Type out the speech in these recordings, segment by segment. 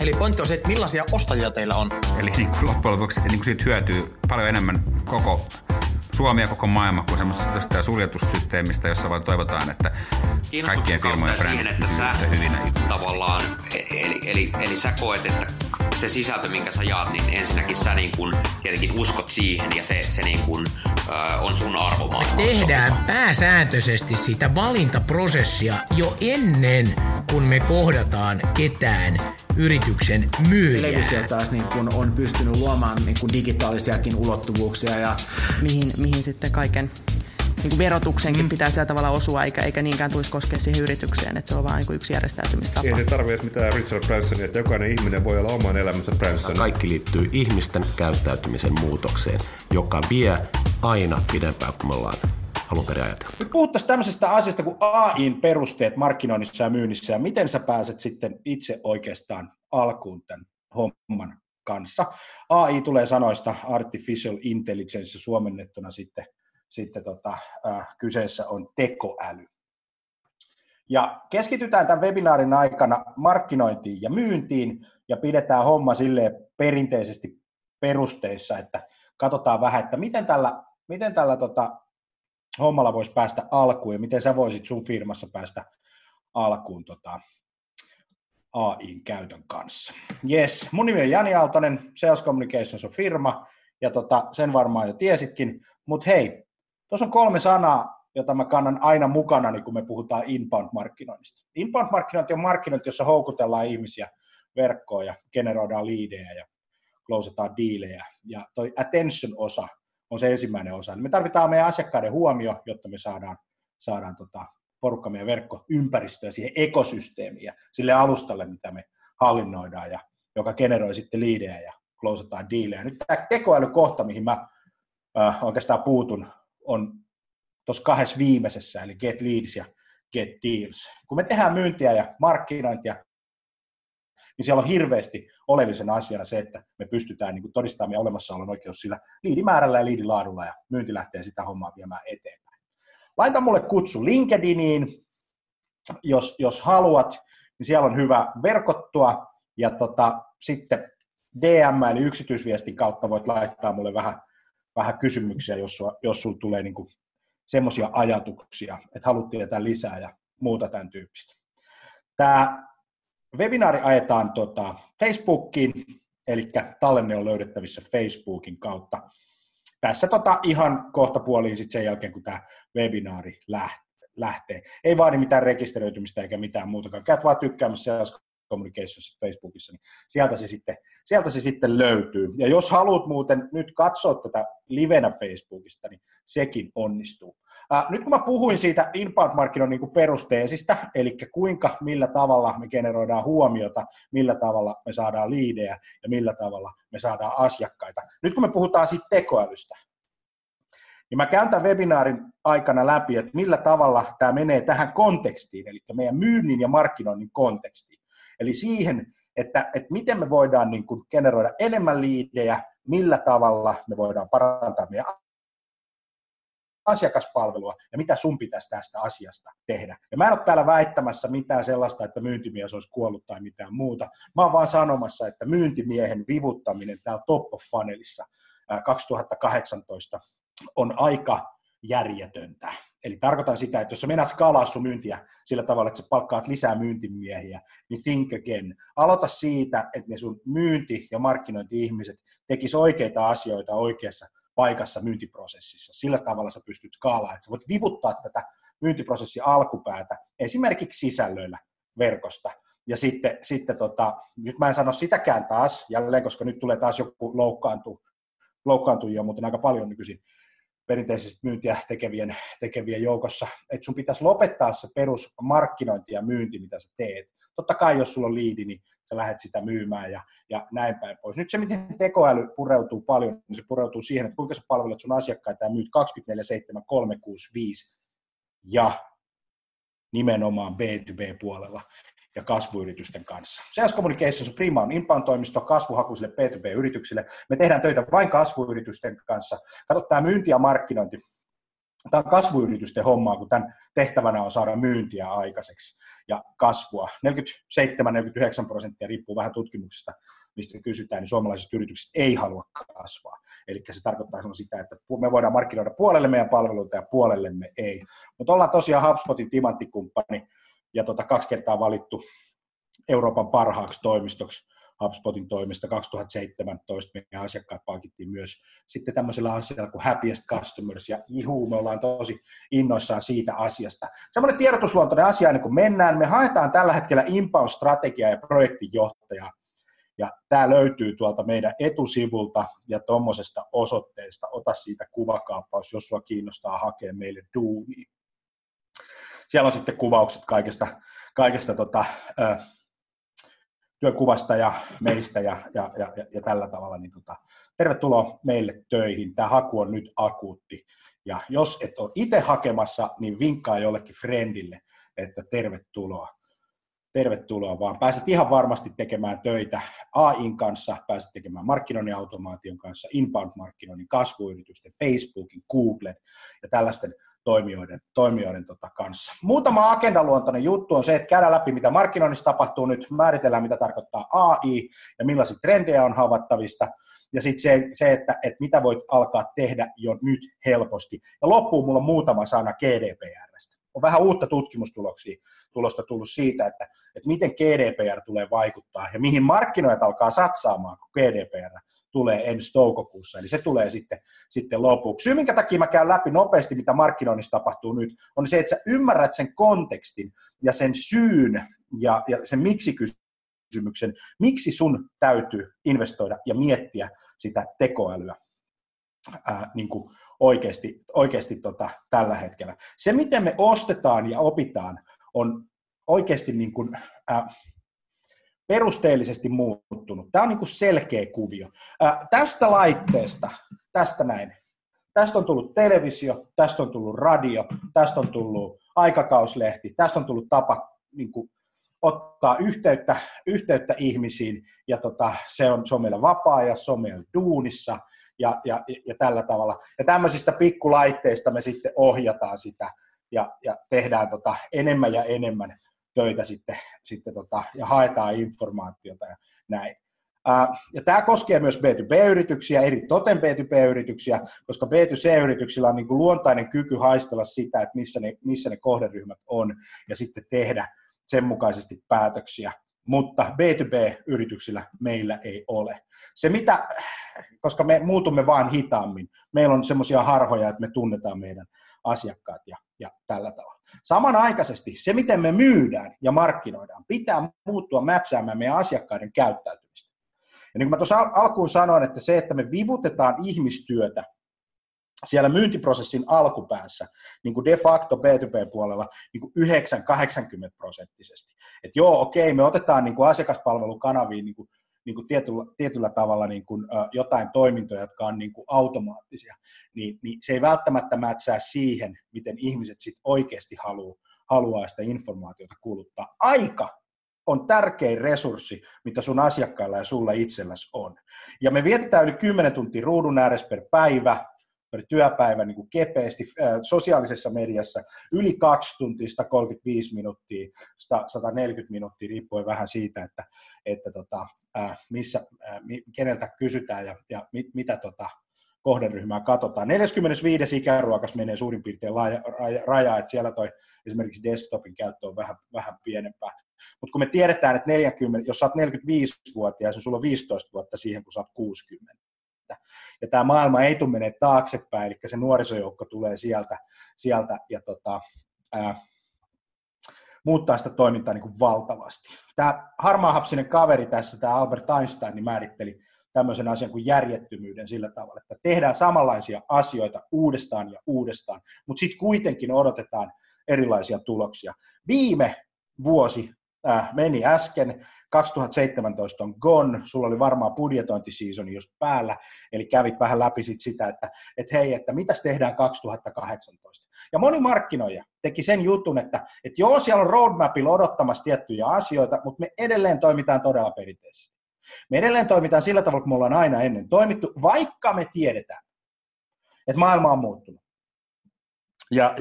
Eli pointti on se, että millaisia ostajia teillä on. Eli niin kuin loppujen lopuksi niin kuin siitä hyötyy paljon enemmän koko Suomi ja koko maailma kuin semmoisesta suljetusta systeemistä, jossa vaan toivotaan, että kaikkien firmojen brändit pysyvät hyvinä. Tavallaan, eli sä koet, että se sisältö, minkä sä jaat, niin ensinnäkin sä niin kun tietenkin uskot siihen ja se niin kun, on sun arvomaailma. Me tehdään pääsääntöisesti sitä valintaprosessia jo ennen kuin me kohdataan ketään yrityksen myyjää. Televisio taas niin kun on pystynyt luomaan niin kun digitaalisiakin ulottuvuuksia. Ja mihin sitten kaiken niin verotuksenkin pitää sillä tavalla osua, eikä niinkään tulisi koskea siihen yritykseen, että se on vaan niin yksi järjestäytymistapa. Ei se tarvitse mitään Richard Bransonia, että jokainen ihminen voi olla oman elämänsä Branson. Kaikki liittyy ihmisten käyttäytymisen muutokseen, joka vie aina pidempään kuin me ollaan alun perin ajateltu. Nyt puhuttaisiin tämmöisestä asiasta kuin AI:n perusteet markkinoinnissa ja myynnissä, ja miten sä pääset sitten itse oikeastaan alkuun tämän homman kanssa. AI tulee sanoista Artificial Intelligence, suomennettuna sitten kyseessä on tekoäly. Ja keskitytään tämän webinaarin aikana markkinointiin ja myyntiin ja pidetään homma silleen perinteisesti perusteissa, että katsotaan vähän, että miten tällä hommalla voisi päästä alkuun ja miten sä voisit sun firmassa päästä alkuun AI:n käytön kanssa. Yes, mun nimi on Jani Aaltonen, Sales Communications on firma ja sen varmaan jo tiesitkin, mutta hei, tuossa on 3 sanaa, jota mä kannan aina mukana, niin kun me puhutaan inbound-markkinoinnista. Inbound-markkinointi on markkinointi, jossa houkutellaan ihmisiä verkkoon ja generoidaan liidejä ja closetaan diilejä. Ja toi attention-osa on se ensimmäinen osa. Eli me tarvitaan meidän asiakkaiden huomio, jotta me saadaan porukka meidän verkkoympäristöä siihen ekosysteemiin ja sille alustalle, mitä me hallinnoidaan ja joka generoi sitten liidejä ja closetaan diilejä. Nyt tämä tekoälykohta, mihin mä oikeastaan puutun, on tuossa 2 viimeisessä, eli get leads ja get deals. Kun me tehdään myyntiä ja markkinointia, niin siellä on hirveästi oleellisen asiana se, että me pystytään niin kuin todistamaan meidän olemassaolon oikeus sillä liidimäärällä ja liidilaadulla, ja myynti lähtee sitä hommaa viemään eteenpäin. Laita mulle kutsu LinkedIniin, jos haluat, niin siellä on hyvä verkottua, ja sitten DM, eli yksityisviestin kautta voit laittaa mulle vähän kysymyksiä, jos sulla tulee niin kuin semmoisia ajatuksia, että haluat tietää lisää ja muuta tämän tyyppistä. Tämä webinaari ajetaan Facebookiin, eli tallenne on löydettävissä Facebookin kautta. Tässä ihan kohtapuoliin sitten sen jälkeen, kun tämä webinaari lähtee. Ei vaadi mitään rekisteröitymistä eikä mitään muutakaan. Käyt vaan tykkäämässä Sales Communications Facebookissa, niin sieltä se sitten löytyy. Ja jos haluat muuten nyt katsoa tätä livenä Facebookista, niin sekin onnistuu. Nyt kun mä puhuin siitä inbound-markkinoinnin niin perusteesistä, eli kuinka, millä tavalla me generoidaan huomiota, millä tavalla me saadaan liidejä ja millä tavalla me saadaan asiakkaita. Nyt kun me puhutaan siitä tekoälystä, niin mä käyn tämän webinaarin aikana läpi, että millä tavalla tämä menee tähän kontekstiin, eli meidän myynnin ja markkinoinnin kontekstiin. Eli siihen, että miten me voidaan niin kuin generoida enemmän liidejä, millä tavalla me voidaan parantaa meidän asiakaspalvelua ja mitä sun pitäisi tästä asiasta tehdä. Ja mä en ole täällä väittämässä mitään sellaista, että myyntimies olisi kuollut tai mitään muuta. Mä oon vaan sanomassa, että myyntimiehen vivuttaminen täällä Top of Funnelissa 2018 on aika järjetöntä. Eli tarkoitan sitä, että jos sä menet skalaa sun myyntiä sillä tavalla, että sä palkkaat lisää myyntimiehiä, niin think again. Aloita siitä, että ne sun myynti- ja markkinointi-ihmiset tekis oikeita asioita oikeassa paikassa myyntiprosessissa. Sillä tavalla sä pystyt skaalaamaan, että sä voit vivuttaa tätä myyntiprosessin alkupäätä esimerkiksi sisällöillä verkosta. Ja sitten nyt mä en sano sitäkään taas jälleen, koska nyt tulee taas joku loukkaantuu jo muuten aika paljon nykyisin perinteisesti myyntiä tekevien joukossa, että sun pitäisi lopettaa se perusmarkkinointi ja myynti, mitä sä teet. Totta kai, jos sulla on liidi, niin sä lähdet sitä myymään ja näin päin pois. Nyt se, miten tekoäly pureutuu paljon, niin se pureutuu siihen, että kuinka sä palvelet sun asiakkaita ja myyt 24/7, 365 ja nimenomaan B2B-puolella ja kasvuyritysten kanssa. CS Communications Prima on inbound-toimisto kasvuhakuisille B2B-yrityksille. Me tehdään töitä vain kasvuyritysten kanssa. Kato, tämä myynti ja markkinointi, tämä on kasvuyritysten hommaa, kun tämän tehtävänä on saada myyntiä aikaiseksi ja kasvua. 47-49% riippuu vähän tutkimuksesta, mistä kysytään, niin suomalaiset yritykset ei halua kasvaa. Eli se tarkoittaa sitä, että me voidaan markkinoida puolelle meidän palveluita ja puolellemme ei. Mutta ollaan tosiaan HubSpotin timanttikumppani ja 2 kertaa valittu Euroopan parhaaksi toimistoksi HubSpotin toimesta 2017. Meidän asiakkaat palkittiin myös sitten tämmöisellä asialla kuin Happiest Customers, ja ihu, me ollaan tosi innoissaan siitä asiasta. Semmoinen tiedotusluontoinen asia, ennen kuin mennään, me haetaan tällä hetkellä inbound-strategiaa ja projektinjohtajaa, ja tämä löytyy tuolta meidän etusivulta ja tuommoisesta osoitteesta. Ota siitä kuvakaappaus, jos sua kiinnostaa hakea meille duunia. Siellä on sitten kuvaukset kaikesta työkuvasta ja meistä ja tällä tavalla. Niin tervetuloa meille töihin. Tämä haku on nyt akuutti. Ja jos et ole itse hakemassa, niin vinkkaa jollekin friendille, että tervetuloa. Tervetuloa vaan. Pääset ihan varmasti tekemään töitä AI:n kanssa, pääset tekemään markkinoinnin automaation kanssa, inbound-markkinoinnin, kasvuyritysten, Facebookin, Googlen ja tällaisten toimijoiden kanssa. Muutama agendaluontoinen juttu on se, että käydään läpi, mitä markkinoinnissa tapahtuu nyt, määritellään, mitä tarkoittaa AI ja millaisia trendejä on havaittavista, ja sitten se, että mitä voit alkaa tehdä jo nyt helposti. Ja loppuun mulla on muutama sana GDPR:stä. On vähän uutta tutkimustulosta tullut siitä, että miten GDPR tulee vaikuttaa ja mihin markkinoijat alkaa satsaamaan, kun GDPR tulee ensi toukokuussa. Eli se tulee sitten lopuksi. Syy, minkä takia mä käyn läpi nopeasti, mitä markkinoinnissa tapahtuu nyt, on se, että sä ymmärrät sen kontekstin ja sen syyn ja sen miksi-kysymyksen, miksi sun täytyy investoida ja miettiä sitä tekoälyä niin kuin oikeasti tällä hetkellä. Se, miten me ostetaan ja opitaan, on oikeasti niin kuin, perusteellisesti muuttunut. Tämä on niin kuin selkeä kuvio. Tästä laitteesta, tästä näin, tästä on tullut televisio, tästä on tullut radio, tästä on tullut aikakauslehti, tästä on tullut tapa niin kuin ottaa yhteyttä ihmisiin, ja se on meillä vapaa-ajassa, se on meillä duunissa, ja tällä tavalla. Ja tämmöisistä pikkulaitteista me sitten ohjataan sitä ja tehdään enemmän ja enemmän töitä sitten ja haetaan informaatiota ja näin. Ja tämä koskee myös B2B-yrityksiä, eritoten B2B-yrityksiä, koska B2C-yrityksillä on niin kuin luontainen kyky haistella sitä, että missä ne kohderyhmät on ja sitten tehdä sen mukaisesti päätöksiä. Mutta B2B-yrityksillä meillä ei ole. Se mitä, koska me muutumme vaan hitaammin, meillä on semmoisia harhoja, että me tunnetaan meidän asiakkaat ja tällä tavalla. Samanaikaisesti se, miten me myydään ja markkinoidaan, pitää muuttua mätsäämään meidän asiakkaiden käyttäytymistä. Ja niin kuin mä tuossa alkuun sanoin, että se, että me vivutetaan ihmistyötä siellä myyntiprosessin alkupäässä, niin kuin de facto B2B-puolella, niin kuin 90-80%. Että joo, okei, me otetaan niin kuin asiakaspalvelukanaviin niin kuin tietyllä tavalla niin kuin, jotain toimintoja, jotka on niin kuin automaattisia, niin se ei välttämättä mätsää siihen, miten ihmiset sit oikeasti haluaa sitä informaatiota kuluttaa. Aika on tärkein resurssi, mitä sun asiakkailla ja sulla itselläsi on. Ja me vietetään yli 10 tuntia ruudun ääressä per päivä, työpäivä niin kuin kepeästi sosiaalisessa mediassa, yli 2 tuntia, 135 minuuttia, 140 minuuttia, riippuen vähän siitä, että missä, keneltä kysytään ja mitä kohderyhmää katsotaan. 45 ikäruokas menee suurin piirtein rajaa, että siellä toi esimerkiksi desktopin käyttö on vähän pienempää. Mutta kun me tiedetään, että 40, jos sä oot 45-vuotias, sulla on 15 vuotta siihen, kun sä oot 60. Ja tämä maailma ei tule menee taaksepäin, eli se nuorisojoukko tulee sieltä ja muuttaa sitä toimintaa niin kuin valtavasti. Tämä harmaahapsinen kaveri tässä, tämä Albert Einstein, niin määritteli tämmöisen asian kuin järjettömyyden sillä tavalla, että tehdään samanlaisia asioita uudestaan ja uudestaan, mutta sitten kuitenkin odotetaan erilaisia tuloksia. Viime vuosi meni äsken, 2017 on gone, sulla oli varmaan budjetointiseasoni just päällä, eli kävit vähän läpi sitä, että hei, että mitäs tehdään 2018. Ja moni markkinoija teki sen jutun, että joo, siellä on roadmapilla odottamassa tiettyjä asioita, mutta me edelleen toimitaan todella perinteisesti. Me edelleen toimitaan sillä tavalla, kun me ollaan aina ennen toimittu, vaikka me tiedetään, että maailma on muuttunut. Ja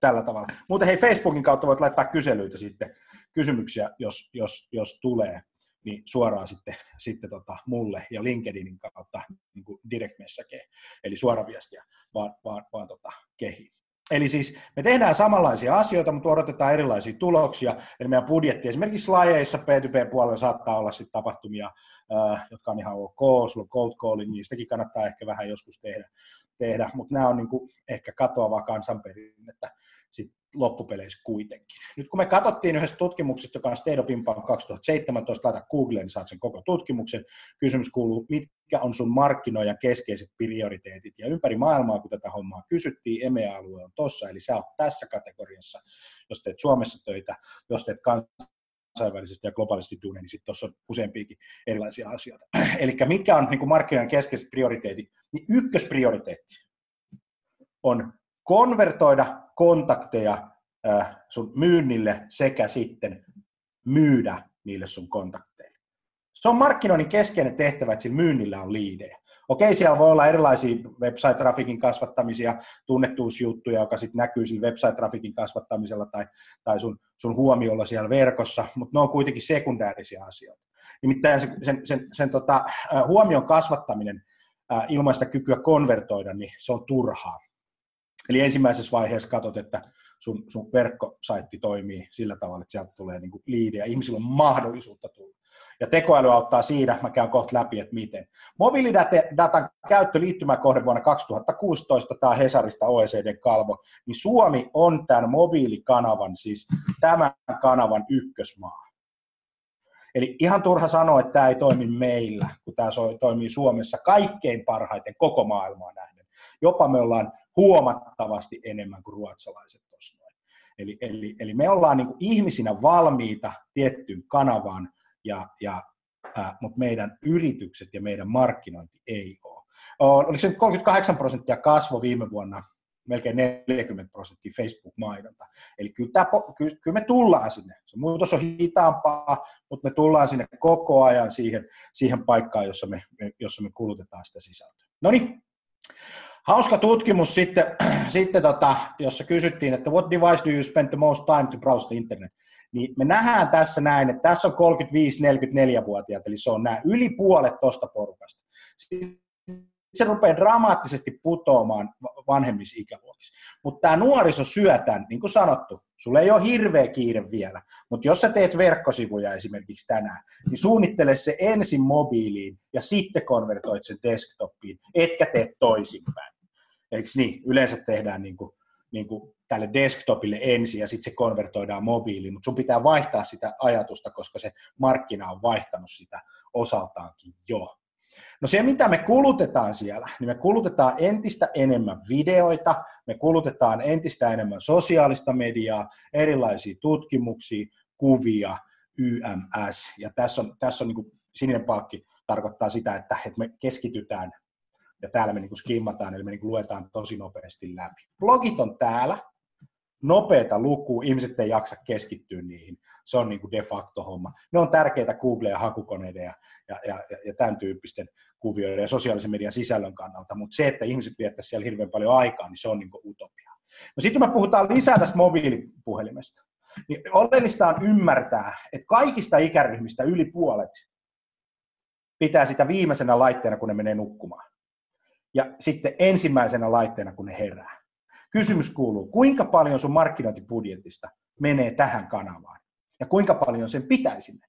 tällä tavalla. Muuten hei, Facebookin kautta voit laittaa kyselyitä sitten, kysymyksiä, jos tulee, niin suoraan sitten mulle ja LinkedInin kautta niin kuin direct message, eli suoraviestiä vaan kehiin. Eli siis me tehdään samanlaisia asioita, mutta odotetaan erilaisia tuloksia, eli meidän budjetti esimerkiksi lajeissa B2B-puolella saattaa olla sitten tapahtumia, jotka on ihan ok, sulla on cold calling, niistäkin kannattaa ehkä vähän joskus tehdä, mutta nämä on niin kuin ehkä katoavaa kansanperinnettä sitten loppupeleissä kuitenkin. Nyt kun me katsottiin yhdessä tutkimuksesta, joka on State of Inbound 2017, laita Googleen, niin saat sen koko tutkimuksen. Kysymys kuuluu, mitkä on sun markkinoijan keskeiset prioriteetit? Ja ympäri maailmaa, kun tätä hommaa kysyttiin, EMEA-alue on tossa, eli sä oot tässä kategoriassa. Jos teet Suomessa töitä, jos teet kansainvälisesti ja globaalisti duunia, niin sitten tuossa on useampiakin erilaisia asioita. Eli mitkä on niin markkinoijan keskeiset prioriteetit? Niin ykkösprioriteetti on konvertoida kontakteja sun myynnille sekä sitten myydä niille sun kontakteille. Se on markkinoinnin keskeinen tehtävä, että sillä myynnillä on liidejä. Okei, siellä voi olla erilaisia website-trafikin kasvattamisia, tunnettuusjuttuja, joka sitten näkyy sillä website-trafikin kasvattamisella tai sun huomiolla siellä verkossa, mutta ne on kuitenkin sekundäärisiä asioita. Nimittäin sen huomion kasvattaminen ilman sitä kykyä konvertoida, niin se on turhaa. Eli ensimmäisessä vaiheessa katsot, että sun verkkosaitti toimii sillä tavalla, että sieltä tulee niin kuin liidejä. Ihmisillä on mahdollisuutta tulla. Ja tekoäly auttaa siinä, mä käyn kohta läpi, että miten. Mobiilidatan käyttö liittymäkohde vuonna 2016, tämä Hesarista OECD-kalvo, niin Suomi on tämän mobiilikanavan, siis tämän kanavan ykkösmaa. Eli ihan turha sanoa, että tämä ei toimi meillä, kun tämä toimii Suomessa kaikkein parhaiten koko maailmaa nähden. Jopa me ollaan huomattavasti enemmän kuin ruotsalaiset tuossa. Eli me ollaan niin kuin ihmisinä valmiita tiettyyn kanavaan, mutta meidän yritykset ja meidän markkinointi ei ole. Oliko se nyt 38% kasvoi viime vuonna, melkein 40% Facebook-mainonta. Eli kyllä me tullaan sinne. Se muutos on hitaampaa, mutta me tullaan sinne koko ajan siihen paikkaan, jossa me kulutetaan sitä sisältöä. Noniin. Hauska tutkimus sitten, jossa kysyttiin, että what device do you spend the most time to browse the internet? Niin me nähdään tässä näin, että tässä on 35-44-vuotiaat, eli se on nämä yli puolet tuosta porukasta. Se rupeaa dramaattisesti putoamaan vanhemmissa ikäluokissa. Mutta tämä nuoriso syö tämän, niin kuin sanottu, sulla ei ole hirveä kiire vielä, mutta jos sä teet verkkosivuja esimerkiksi tänään, niin suunnittele se ensin mobiiliin ja sitten konvertoit sen desktopiin, etkä tee toisinpäin. Eikö niin? Yleensä tehdään niin kuin tälle desktopille ensin ja sitten se konvertoidaan mobiiliin, mutta sun pitää vaihtaa sitä ajatusta, koska se markkina on vaihtanut sitä osaltaankin jo. No se, mitä me kulutetaan siellä, niin me kulutetaan entistä enemmän videoita, me kulutetaan entistä enemmän sosiaalista mediaa, erilaisia tutkimuksia, kuvia, YMS. Ja tässä on niin kuin sininen palkki tarkoittaa sitä, että me keskitytään ja täällä me niin kuin skimmataan, eli me niin kuin luetaan tosi nopeasti läpi. Blogit on täällä. Nopeata lukua, ihmiset ei jaksa keskittyä niihin, se on niin kuin de facto homma. Ne on tärkeitä Google- ja hakukoneiden ja tämän tyyppisten kuvioiden ja sosiaalisen median sisällön kannalta, mutta se, että ihmiset viettäisi siellä hirveän paljon aikaa, niin se on niin kuin utopia. No sitten kun me puhutaan lisää tästä mobiilipuhelimesta, niin oleellista on ymmärtää, että kaikista ikäryhmistä yli puolet pitää sitä viimeisenä laitteena, kun ne menee nukkumaan, ja sitten ensimmäisenä laitteena, kun ne herää. Kysymys kuuluu, kuinka paljon sun markkinointibudjetista menee tähän kanavaan ja kuinka paljon sen pitäisi mennä.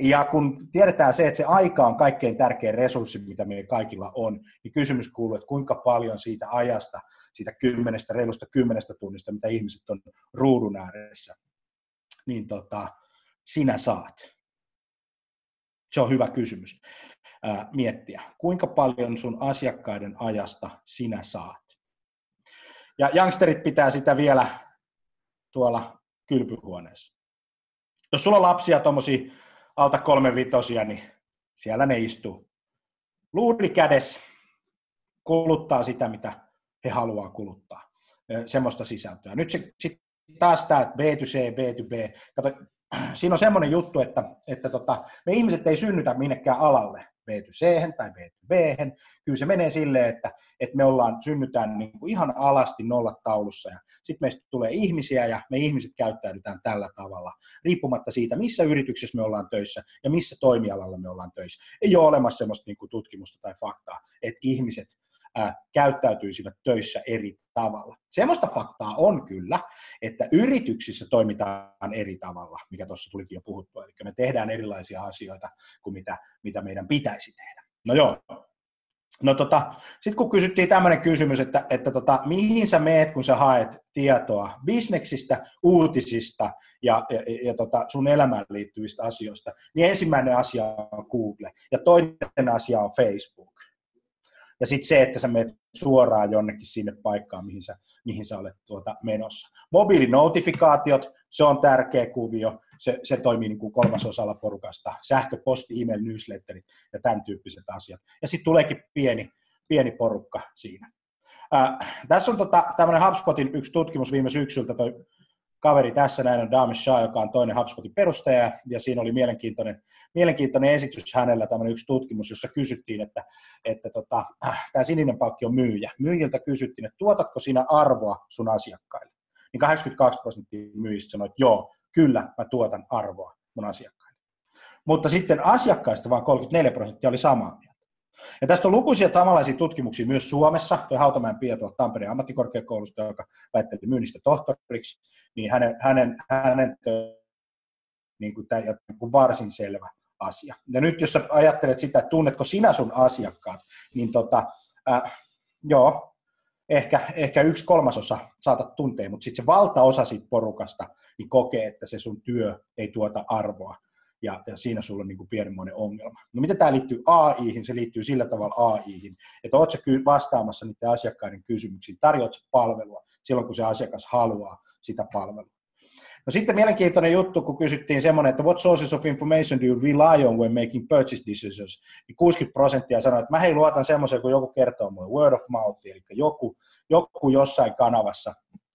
Ja kun tiedetään se, että se aika on kaikkein tärkein resurssi, mitä meillä kaikilla on, niin kysymys kuuluu, että kuinka paljon siitä ajasta, siitä reilusta 10 tunnista, mitä ihmiset on ruudun ääressä, niin sinä saat. Se on hyvä kysymys. miettiä, kuinka paljon sun asiakkaiden ajasta sinä saat. Ja youngsterit pitää sitä vielä tuolla kylpyhuoneessa. Jos sulla on lapsia tommosia alta 3-5-vuotiaita, niin siellä ne istuu. Luuri kädessä kuluttaa sitä, mitä he haluaa kuluttaa. Semmoista sisältöä. Nyt sitten taas tämä B2C, B2B. Kato, siinä on semmoinen juttu, että me ihmiset ei synnytä minnekään alalle. B2C:hen tai B2B:hen. Kyllä se menee silleen, että me synnytään niin kuin ihan alasti nollataulussa ja sitten meistä tulee ihmisiä ja me ihmiset käyttäydytään tällä tavalla, riippumatta siitä, missä yrityksessä me ollaan töissä ja missä toimialalla me ollaan töissä. Ei ole olemassa semmoista niin kuin tutkimusta tai faktaa, että ihmiset käyttäytyisivät töissä eri tavalla. Semmoista faktaa on kyllä, että yrityksissä toimitaan eri tavalla, mikä tuossa tulikin jo puhuttua, eli me tehdään erilaisia asioita kuin mitä meidän pitäisi tehdä. No joo. No sitten kun kysyttiin tämmöinen kysymys, että mihin sä meet, kun sä haet tietoa bisneksistä, uutisista ja sun elämään liittyvistä asioista, niin ensimmäinen asia on Google ja toinen asia on Facebook. Ja sitten se, että sä menet suoraan jonnekin sinne paikkaan, mihin sä olet menossa. Mobiilinotifikaatiot, se on tärkeä kuvio. Se toimii niin kuin 3/4 porukasta. Sähköposti, email, newsletterit ja tämän tyyppiset asiat. Ja sitten tuleekin pieni porukka siinä. Tässä on tämmöinen HubSpotin yksi tutkimus viime syksyltä. Toi kaveri tässä näin on Daame Shah, joka on toinen HubSpotin perustaja. Ja siinä oli mielenkiintoinen esitys hänellä, tämmöinen yksi tutkimus, jossa kysyttiin, että tämä sininen palkki on myyjä. Myyjiltä kysyttiin, että tuotatko sinä arvoa sun asiakkaille? Niin 82% myyjistä sanoi, että joo, kyllä mä tuotan arvoa mun asiakkaille. Mutta sitten asiakkaista vaan 34% oli samaa mieltä. Ja tästä on lukuisia samanlaisia tutkimuksia myös Suomessa. Tuo Hautamäen Pia tuolta Tampereen ammattikorkeakoulusta, joka väitteli myynnistä tohtoriksi, niin hänen niin kuin tämä on varsin selvä asia. Ja nyt jos sä ajattelet sitä, että tunnetko sinä sun asiakkaat, niin joo, ehkä 1/3 saatat tuntea, mutta sitten se valtaosa siitä porukasta niin kokee, että se sun työ ei tuota arvoa. Ja siinä sulla on niin kuin pienenmoinen ongelma. No mitä tämä liittyy AI-hin? Se liittyy sillä tavalla AI-hin, että ootko vastaamassa niiden asiakkaiden kysymyksiin, tarjoatko palvelua silloin, kun se asiakas haluaa sitä palvelua. No sitten mielenkiintoinen juttu, kun kysyttiin semmoinen, että what sources of information do you rely on when making purchase decisions? Niin 60% sanoi, että mä hei luotan semmoisen, kun joku kertoo mulle word of mouth, eli joku jossain kanavassa,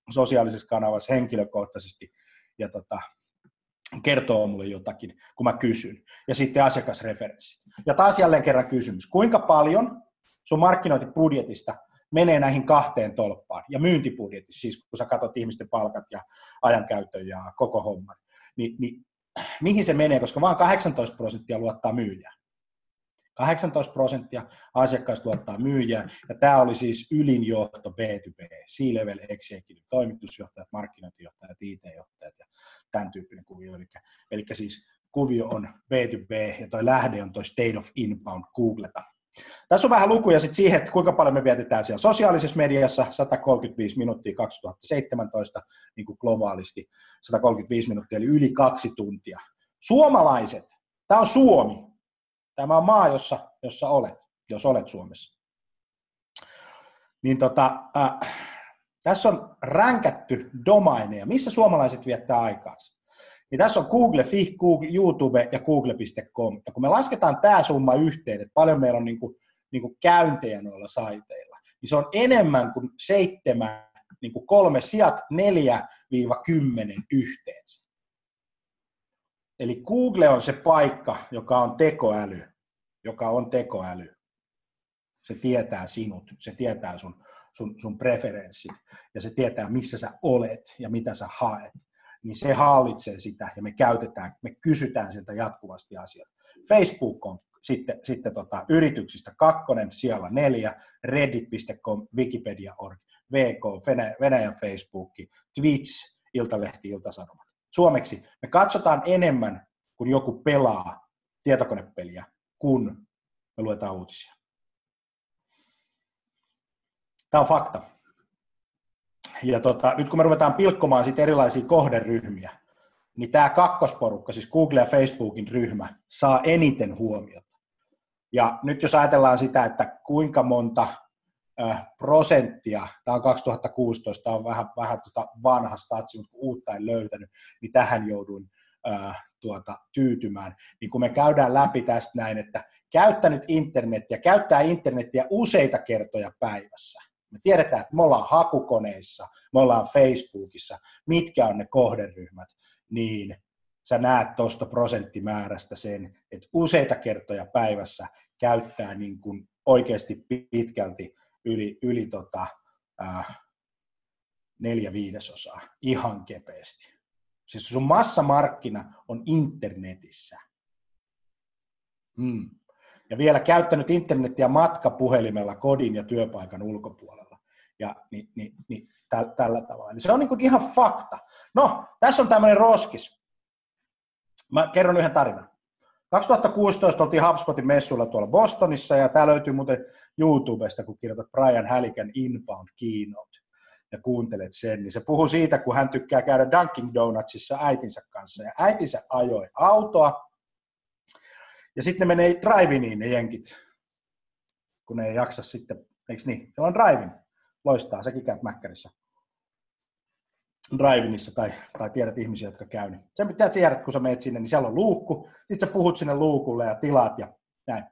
sosiaalisessa kanavassa henkilökohtaisesti ja kertoo mulle jotakin, kun mä kysyn. Ja sitten asiakasreferenssit. Ja taas jälleen kerran kysymys. Kuinka paljon sun markkinointibudjetista menee näihin kahteen tolppaan? Ja myyntibudjetissa, siis kun sä katsot ihmisten palkat ja ajankäytön ja koko homman. Niin mihin se menee? Koska vaan 18% luottaa myyjää. 18% asiakkaista luottaa myyjää. Ja tämä oli siis ylinjohto B2B, C-level, executive, toimitusjohtajat, markkinointijohtajat, IT-johtajat ja tämän tyyppinen kuvio. Eli siis kuvio on B2B ja toi lähde on toi State of Inbound, googleta. Tässä on vähän lukuja sit siihen, että kuinka paljon me vietetään siellä sosiaalisessa mediassa, 135 minuuttia 2017, niin kuin globaalisti, 135 minuuttia eli yli 2 tuntia. Suomalaiset, tämä on Suomi. Tämä on maa, jossa olet, jos olet Suomessa. Niin tässä on ränkätty domaineja, missä suomalaiset viettää aikaansa. Niin tässä on Google, Fih, Google, YouTube ja google.com. Ja kun me lasketaan tämä summa yhteen, että paljon meillä on niin kuin käyntejä noilla saiteilla, niin se on enemmän kuin 7, niin kuin 3 sijat 4-10 yhteensä. Eli Google on se paikka, joka on tekoäly. Se tietää sinut, se tietää sun preferenssit ja se tietää, missä sä olet ja mitä sä haet. Niin se hallitsee sitä ja me kysytään siltä jatkuvasti asioita. Facebook on sitten yrityksistä 2, siellä 4, reddit.com, wikipedia.org, VK, Venäjän Facebook, Twitch, Iltalehti, Iltasanomat. Suomeksi me katsotaan enemmän, kun joku pelaa tietokonepeliä, kun me luetaan uutisia. Tämä on fakta. Ja nyt kun me ruvetaan pilkkomaan sit erilaisia kohderyhmiä, niin tämä kakkosporukka, siis Google ja Facebookin ryhmä, saa eniten huomiota. Ja nyt jos ajatellaan sitä, että kuinka monta prosenttia, tämä on 2016, tämä on vähän vanha statsi, mutta uutta en löytänyt, niin tähän jouduin tyytymään. Niin kun me käydään läpi tästä näin, että käyttää internetiä useita kertoja päivässä. Me tiedetään, että me ollaan hakukoneissa, me ollaan Facebookissa, mitkä on ne kohderyhmät, niin sä näet tuosta prosenttimäärästä sen, että useita kertoja päivässä käyttää niin kuin oikeasti pitkälti yli 4/5 ihan kepeästi. Siis sun massamarkkina on internetissä. Ja vielä käyttänyt internetiä matkapuhelimella kodin ja työpaikan ulkopuolella. Ja tällä tavalla. Niin se on niin kuin ihan fakta. No, tässä on tämmöinen roskis. Mä kerron yhden tarinan. 2016 oltiin HubSpotin messuilla tuolla Bostonissa, ja tää löytyy muuten YouTubesta, kun kirjoitat Brian Halligan Inbound Keynote ja kuuntelet sen, niin se puhuu siitä, kun hän tykkää käydä Dunkin Donutsissa äitinsä kanssa, ja äitinsä ajoi autoa, ja sitten ne menee drive-iniin ne jenkit, kun ne ei jaksa sitten, eiks niin, se on drive-in, loistaa, säkin käyt Mäkkärissä. Drive-inissa tai tiedät ihmisiä, jotka käy, niin sen pitää tiedät, kun sä meet sinne, niin siellä on luukku, sit sä puhut sinne luukulle ja tilaat ja näin.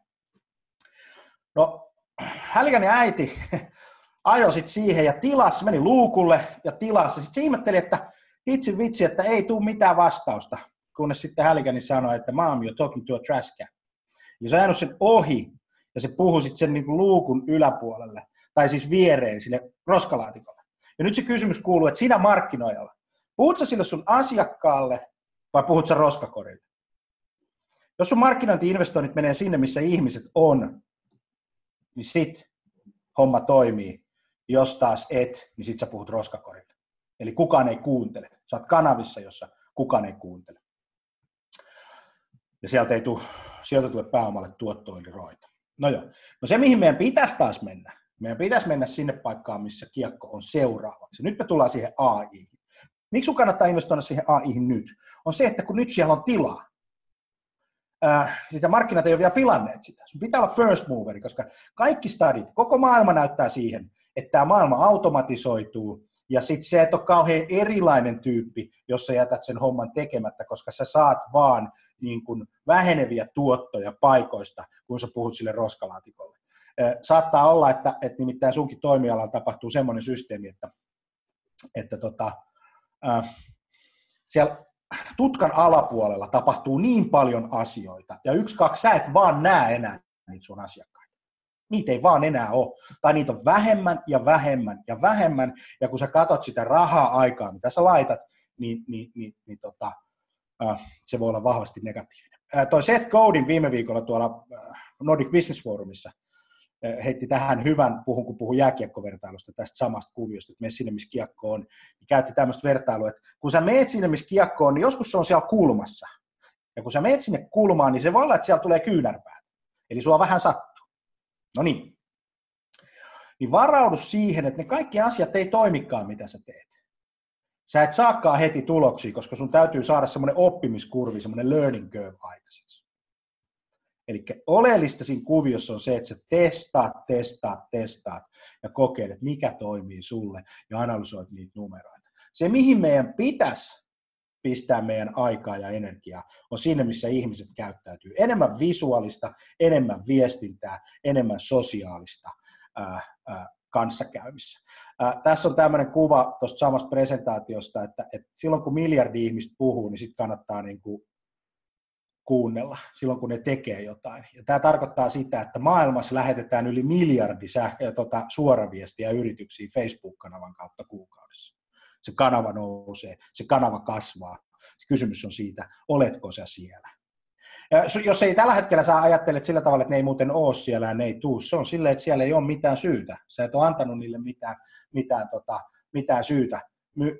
No, Hälkäni äiti ajoi sit siihen ja tilasi, meni luukulle ja tilasi. Sit se ihmetteli, että itse vitsi, että ei tuu mitään vastausta, kunnes sitten Hälkäni sanoi, että mom, you're talking to a trash can. Ja se on jäänyt sen ohi ja se puhui sit sen niinku luukun yläpuolelle, tai siis viereen sille roskalaatikolle. Ja nyt se kysymys kuuluu, että sinä markkinoijalla, puhutko sille sun asiakkaalle vai puhutko roskakorille? Jos sun markkinointi-investoinnit menee sinne, missä ihmiset on, niin sit homma toimii. Jos taas et, niin sit sä puhut roskakorille. Eli kukaan ei kuuntele. Sä oot kanavissa, jossa kukaan ei kuuntele. Ja sieltä tulee pääomalle tuottoa eli roita. No joo. No se, mihin meidän pitäisi taas mennä. Meidän pitäisi mennä sinne paikkaan, missä kiekko on seuraavaksi. Nyt me tullaan siihen AI. Miksi sun kannattaa investoida siihen AI:hin nyt? On se, että kun nyt siellä on tilaa. Sitä markkinat ei ole vielä pilanneet sitä. Sun pitää olla first moveri, koska kaikki stadit, koko maailma näyttää siihen, että tämä maailma automatisoituu. Ja sit se et ole kauhean erilainen tyyppi, jos sä jätät sen homman tekemättä, koska sä saat vaan niin kun väheneviä tuottoja paikoista, kun sä puhut sille roskalaatikolle. Saattaa olla, että nimittäin sunkin toimialalla tapahtuu semmoinen systeemi, että siellä tutkan alapuolella tapahtuu niin paljon asioita, ja 1, 2, sä et vaan näe enää niitä sun asiakkaita. Niitä ei vaan enää ole. Tai niitä on vähemmän ja vähemmän ja vähemmän, ja kun sä katot sitä rahaa aikaa, mitä sä laitat, niin se voi olla vahvasti negatiivinen. Toi Seth Godin viime viikolla tuolla Nordic Business Forumissa heitti tähän hyvän puhun, kun puhui jääkiekkovertailusta tästä samasta kuviosta, että mene sinne, missä kiekko on, niin käytti tämmöistä vertailua, että kun sä meet sinne, missä kiekko on, niin joskus se on siellä kulmassa. Ja kun sä meet sinne kulmaan, niin se voi olla, että siellä tulee kyynärpää. Eli sua vähän sattuu. No niin. Niin varaudu siihen, että ne kaikki asiat ei toimikaan, mitä sä teet. Sä et saakaan heti tuloksia, koska sun täytyy saada semmoinen oppimiskurvi, semmoinen learning curve aikaiseksi. Eli oleellista siinä kuviossa on se, että sä testaat ja kokeilet, mikä toimii sulle ja analysoit niitä numeroita. Se, mihin meidän pitäisi pistää meidän aikaa ja energiaa, on siinä, missä ihmiset käyttäytyy. Enemmän visuaalista, enemmän viestintää, enemmän sosiaalista kanssakäymissä. Tässä on tämmöinen kuva tuosta samasta presentaatiosta, että silloin kun miljardi ihmistä puhuu, niin sitten kannattaa niin kuin kuunnella silloin, kun ne tekee jotain. Ja tämä tarkoittaa sitä, että maailmassa lähetetään yli 1 miljardi suoraviestiä yrityksiin Facebook-kanavan kautta kuukaudessa. Se kanava nousee, se kanava kasvaa. Se kysymys on siitä, oletko sä siellä. Ja jos ei tällä hetkellä sä ajattelet sillä tavalla, että ne ei muuten ole siellä ja ne ei tuu, se on silleen, että siellä ei ole mitään syytä. Sä et ole antanut niille mitään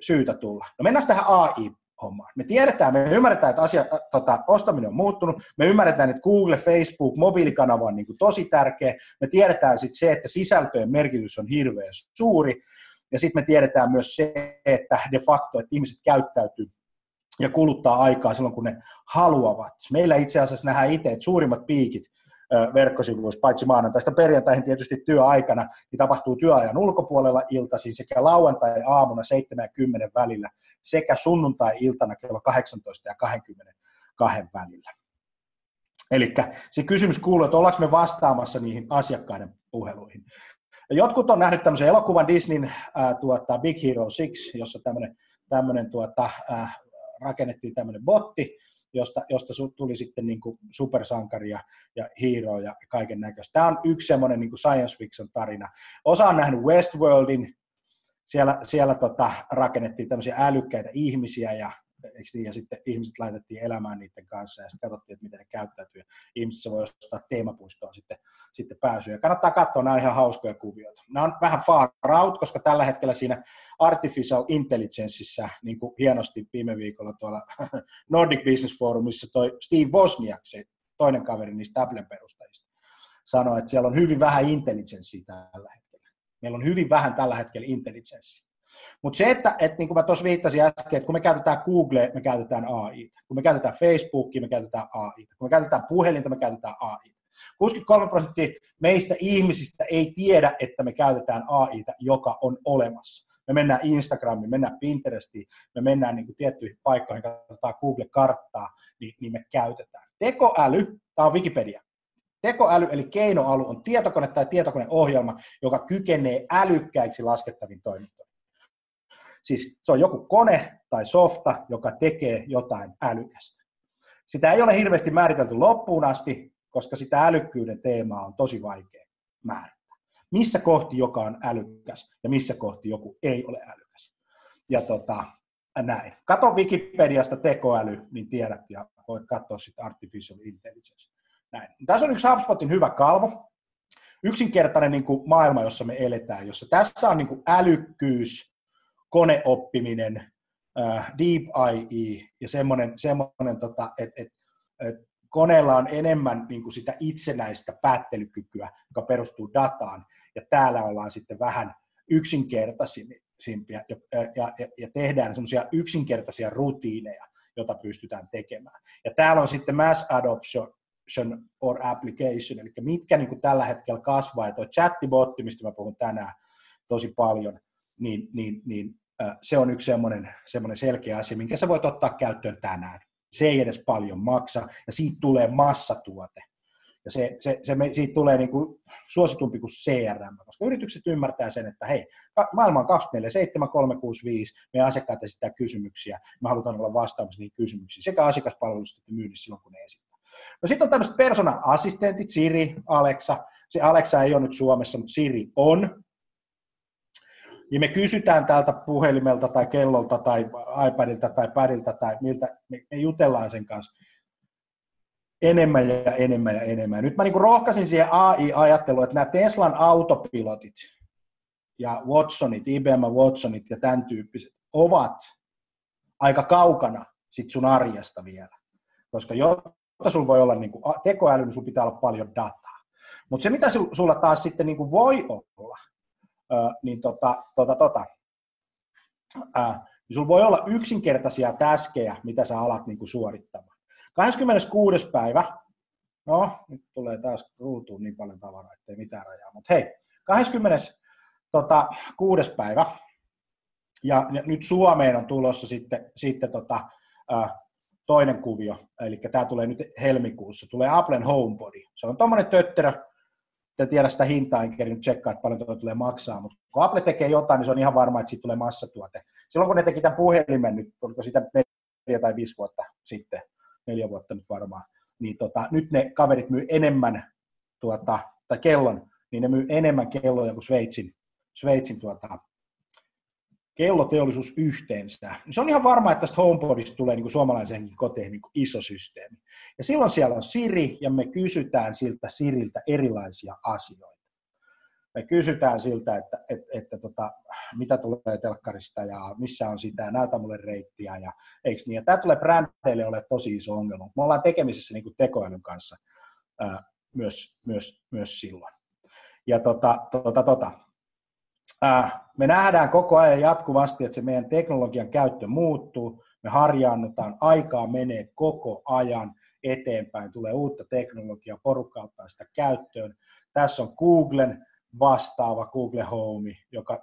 syytä tulla. No mennään tähän AI. Hommaan. Me tiedetään, me ymmärretään, että ostaminen on muuttunut, me ymmärretään, että Google, Facebook, mobiilikanava on niin kuin tosi tärkeä, me tiedetään sitten se, että sisältöjen merkitys on hirveän suuri, ja sitten me tiedetään myös se, että de facto, että ihmiset käyttäytyy ja kuluttaa aikaa silloin, kun ne haluavat. Meillä itse asiassa nähdään itse, että suurimmat piikit verkkosivuissa, paitsi maanantaista perjantaihin tietysti työaikana, niin tapahtuu työajan ulkopuolella iltaisin sekä lauantai-aamuna 7:10 välillä sekä sunnuntai-iltana kello 18 ja 22 välillä. Eli se kysymys kuuluu, että ollaanko me vastaamassa niihin asiakkaiden puheluihin. Jotkut on nähnyt tämmöisen elokuvan Disneyn Big Hero 6, jossa rakennettiin tämmöinen botti, josta tuli sitten niin kuin supersankaria ja hiiroja ja kaiken näköistä. Tämä on yksi semmoinen niin kuin science fiction tarina. Osa on nähnyt Westworldin, siellä rakennettiin tämmöisiä älykkäitä ihmisiä ja sitten ihmiset laitettiin elämään niiden kanssa ja sitten katsottiin, että miten ne käyttäytyy. Ihmiset voi ostaa teemapuistoon sitten pääsyä. Kannattaa katsoa, nämä on ihan hauskoja kuvioita. Nämä on vähän far out, koska tällä hetkellä siinä Artificial Intelligenceissa, niin kuin hienosti viime viikolla tuolla Nordic Business Forumissa toi Steve Wozniak, se toinen kaveri niistä Applen perustajista, sanoi, että siellä on hyvin vähän intelligenssiä tällä hetkellä. Meillä on hyvin vähän tällä hetkellä intelligenssiä. Mutta se, että niin kuin mä tuossa viittasin äsken, että kun me käytetään Googlea, me käytetään AI:ta. Kun me käytetään Facebookia, me käytetään AI:ta. Kun me käytetään puhelinta, me käytetään AI:ta. 63% meistä ihmisistä ei tiedä, että me käytetään AI:ta, joka on olemassa. Me mennään Instagramiin, me mennään Pinterestiin, me mennään niin kuin tiettyihin paikkoihin, katsotaan Google-karttaa, niin me käytetään. Tekoäly, tämä on Wikipedia. Tekoäly eli keinoäly on tietokone tai tietokoneohjelma, joka kykenee älykkäiksi laskettaviin toimintoihin. Siis se on joku kone tai softa, joka tekee jotain älykästä. Sitä ei ole hirveästi määritelty loppuun asti, koska sitä älykkyyden teemaa on tosi vaikea määrittää. Missä kohti joka on älykäs ja missä kohti joku ei ole älykäs. Ja näin. Kato Wikipediasta tekoäly, niin tiedät ja voit katsoa sitten Artificial Intelligence. Näin. Tässä on yksi HubSpotin hyvä kalvo. Yksinkertainen niin kuin maailma, jossa me eletään, jossa tässä on niin kuin älykkyys, koneoppiminen, deep AI ja semmoinen että koneella on enemmän niin kuin sitä itsenäistä päättelykykyä, joka perustuu dataan, ja täällä ollaan sitten vähän yksinkertaisimpia ja tehdään semmoisia yksinkertaisia rutiineja, joita pystytään tekemään. Ja täällä on sitten mass adoption or application, eli mitkä niin kuin tällä hetkellä kasvaa, ja tuo chattibotti, mistä mä puhun tänään tosi paljon, se on yksi semmoinen selkeä asia, minkä sä voit ottaa käyttöön tänään. Se ei edes paljon maksa, ja siitä tulee massatuote. Ja siitä tulee niin kuin suositumpi kuin CRM, koska yritykset ymmärtää sen, että hei, maailma on 24/7, 365, meidän asiakkaat esittää kysymyksiä, me halutaan olla vastaamassa niihin kysymyksiin, sekä asiakaspalvelusta että myynnissä silloin, kun ne esittää. No sitten on tämmöiset persona-assistentit, Siri, Alexa. Se Alexa ei ole nyt Suomessa, mutta Siri on. Niin me kysytään täältä puhelimelta tai kellolta tai iPadilta tai padilta tai miltä, me jutellaan sen kanssa enemmän ja enemmän ja enemmän. Nyt mä niin kuin rohkaisin siihen AI-ajatteluun, että nämä Teslan autopilotit ja Watsonit, IBM Watsonit ja tämän tyyppiset ovat aika kaukana sit sun arjesta vielä. Koska jotta sulla voi olla niin kuin tekoäly, niin sulla pitää olla paljon dataa. Mutta se mitä sulla taas sitten niin kuin voi olla, niin sulla voi olla yksinkertaisia täskejä, mitä sä alat niinku suorittamaan. 26. päivä, no nyt tulee taas ruutuun niin paljon tavaraa, ettei mitään rajaa, mutta hei, 26. päivä, ja nyt Suomeen on tulossa sitten toinen kuvio, eli tämä tulee nyt helmikuussa, tulee Applen HomePod, se on tommonen tötterö. En tiedä sitä hintaa, en kerran tsekkaa, että paljon tuo tulee maksaa, mutta kun Apple tekee jotain, niin se on ihan varma, että siitä tulee massatuote. Silloin kun ne teki tämän puhelimen nyt, oliko sitä 4 tai 5 vuotta sitten, 4 vuotta nyt varmaan, niin nyt ne kaverit myy enemmän tai kellon, niin ne myy enemmän kelloja kuin Sveitsin kelloteollisuus yhteensä. Se on ihan varma, että tästä HomePodista tulee niin kuin suomalaiseenkin kotiin niin kuin iso systeemi. Ja silloin siellä on Siri, ja me kysytään siltä Siriltä erilaisia asioita. Me kysytään siltä, että mitä tulee telkkarista, ja missä on sitä, ja näytä mulle reittiä, ja eiks niin. Ja tämä tulee brändeille ole tosi iso ongelma. Me ollaan tekemisessä niin kuin tekoälyn kanssa myös silloin. Ja me nähdään koko ajan jatkuvasti, että se meidän teknologian käyttö muuttuu, me harjaannutaan, aikaa menee koko ajan, eteenpäin, tulee uutta teknologiaa, porukkaa päästä käyttöön. Tässä on Googlen vastaava Google Home,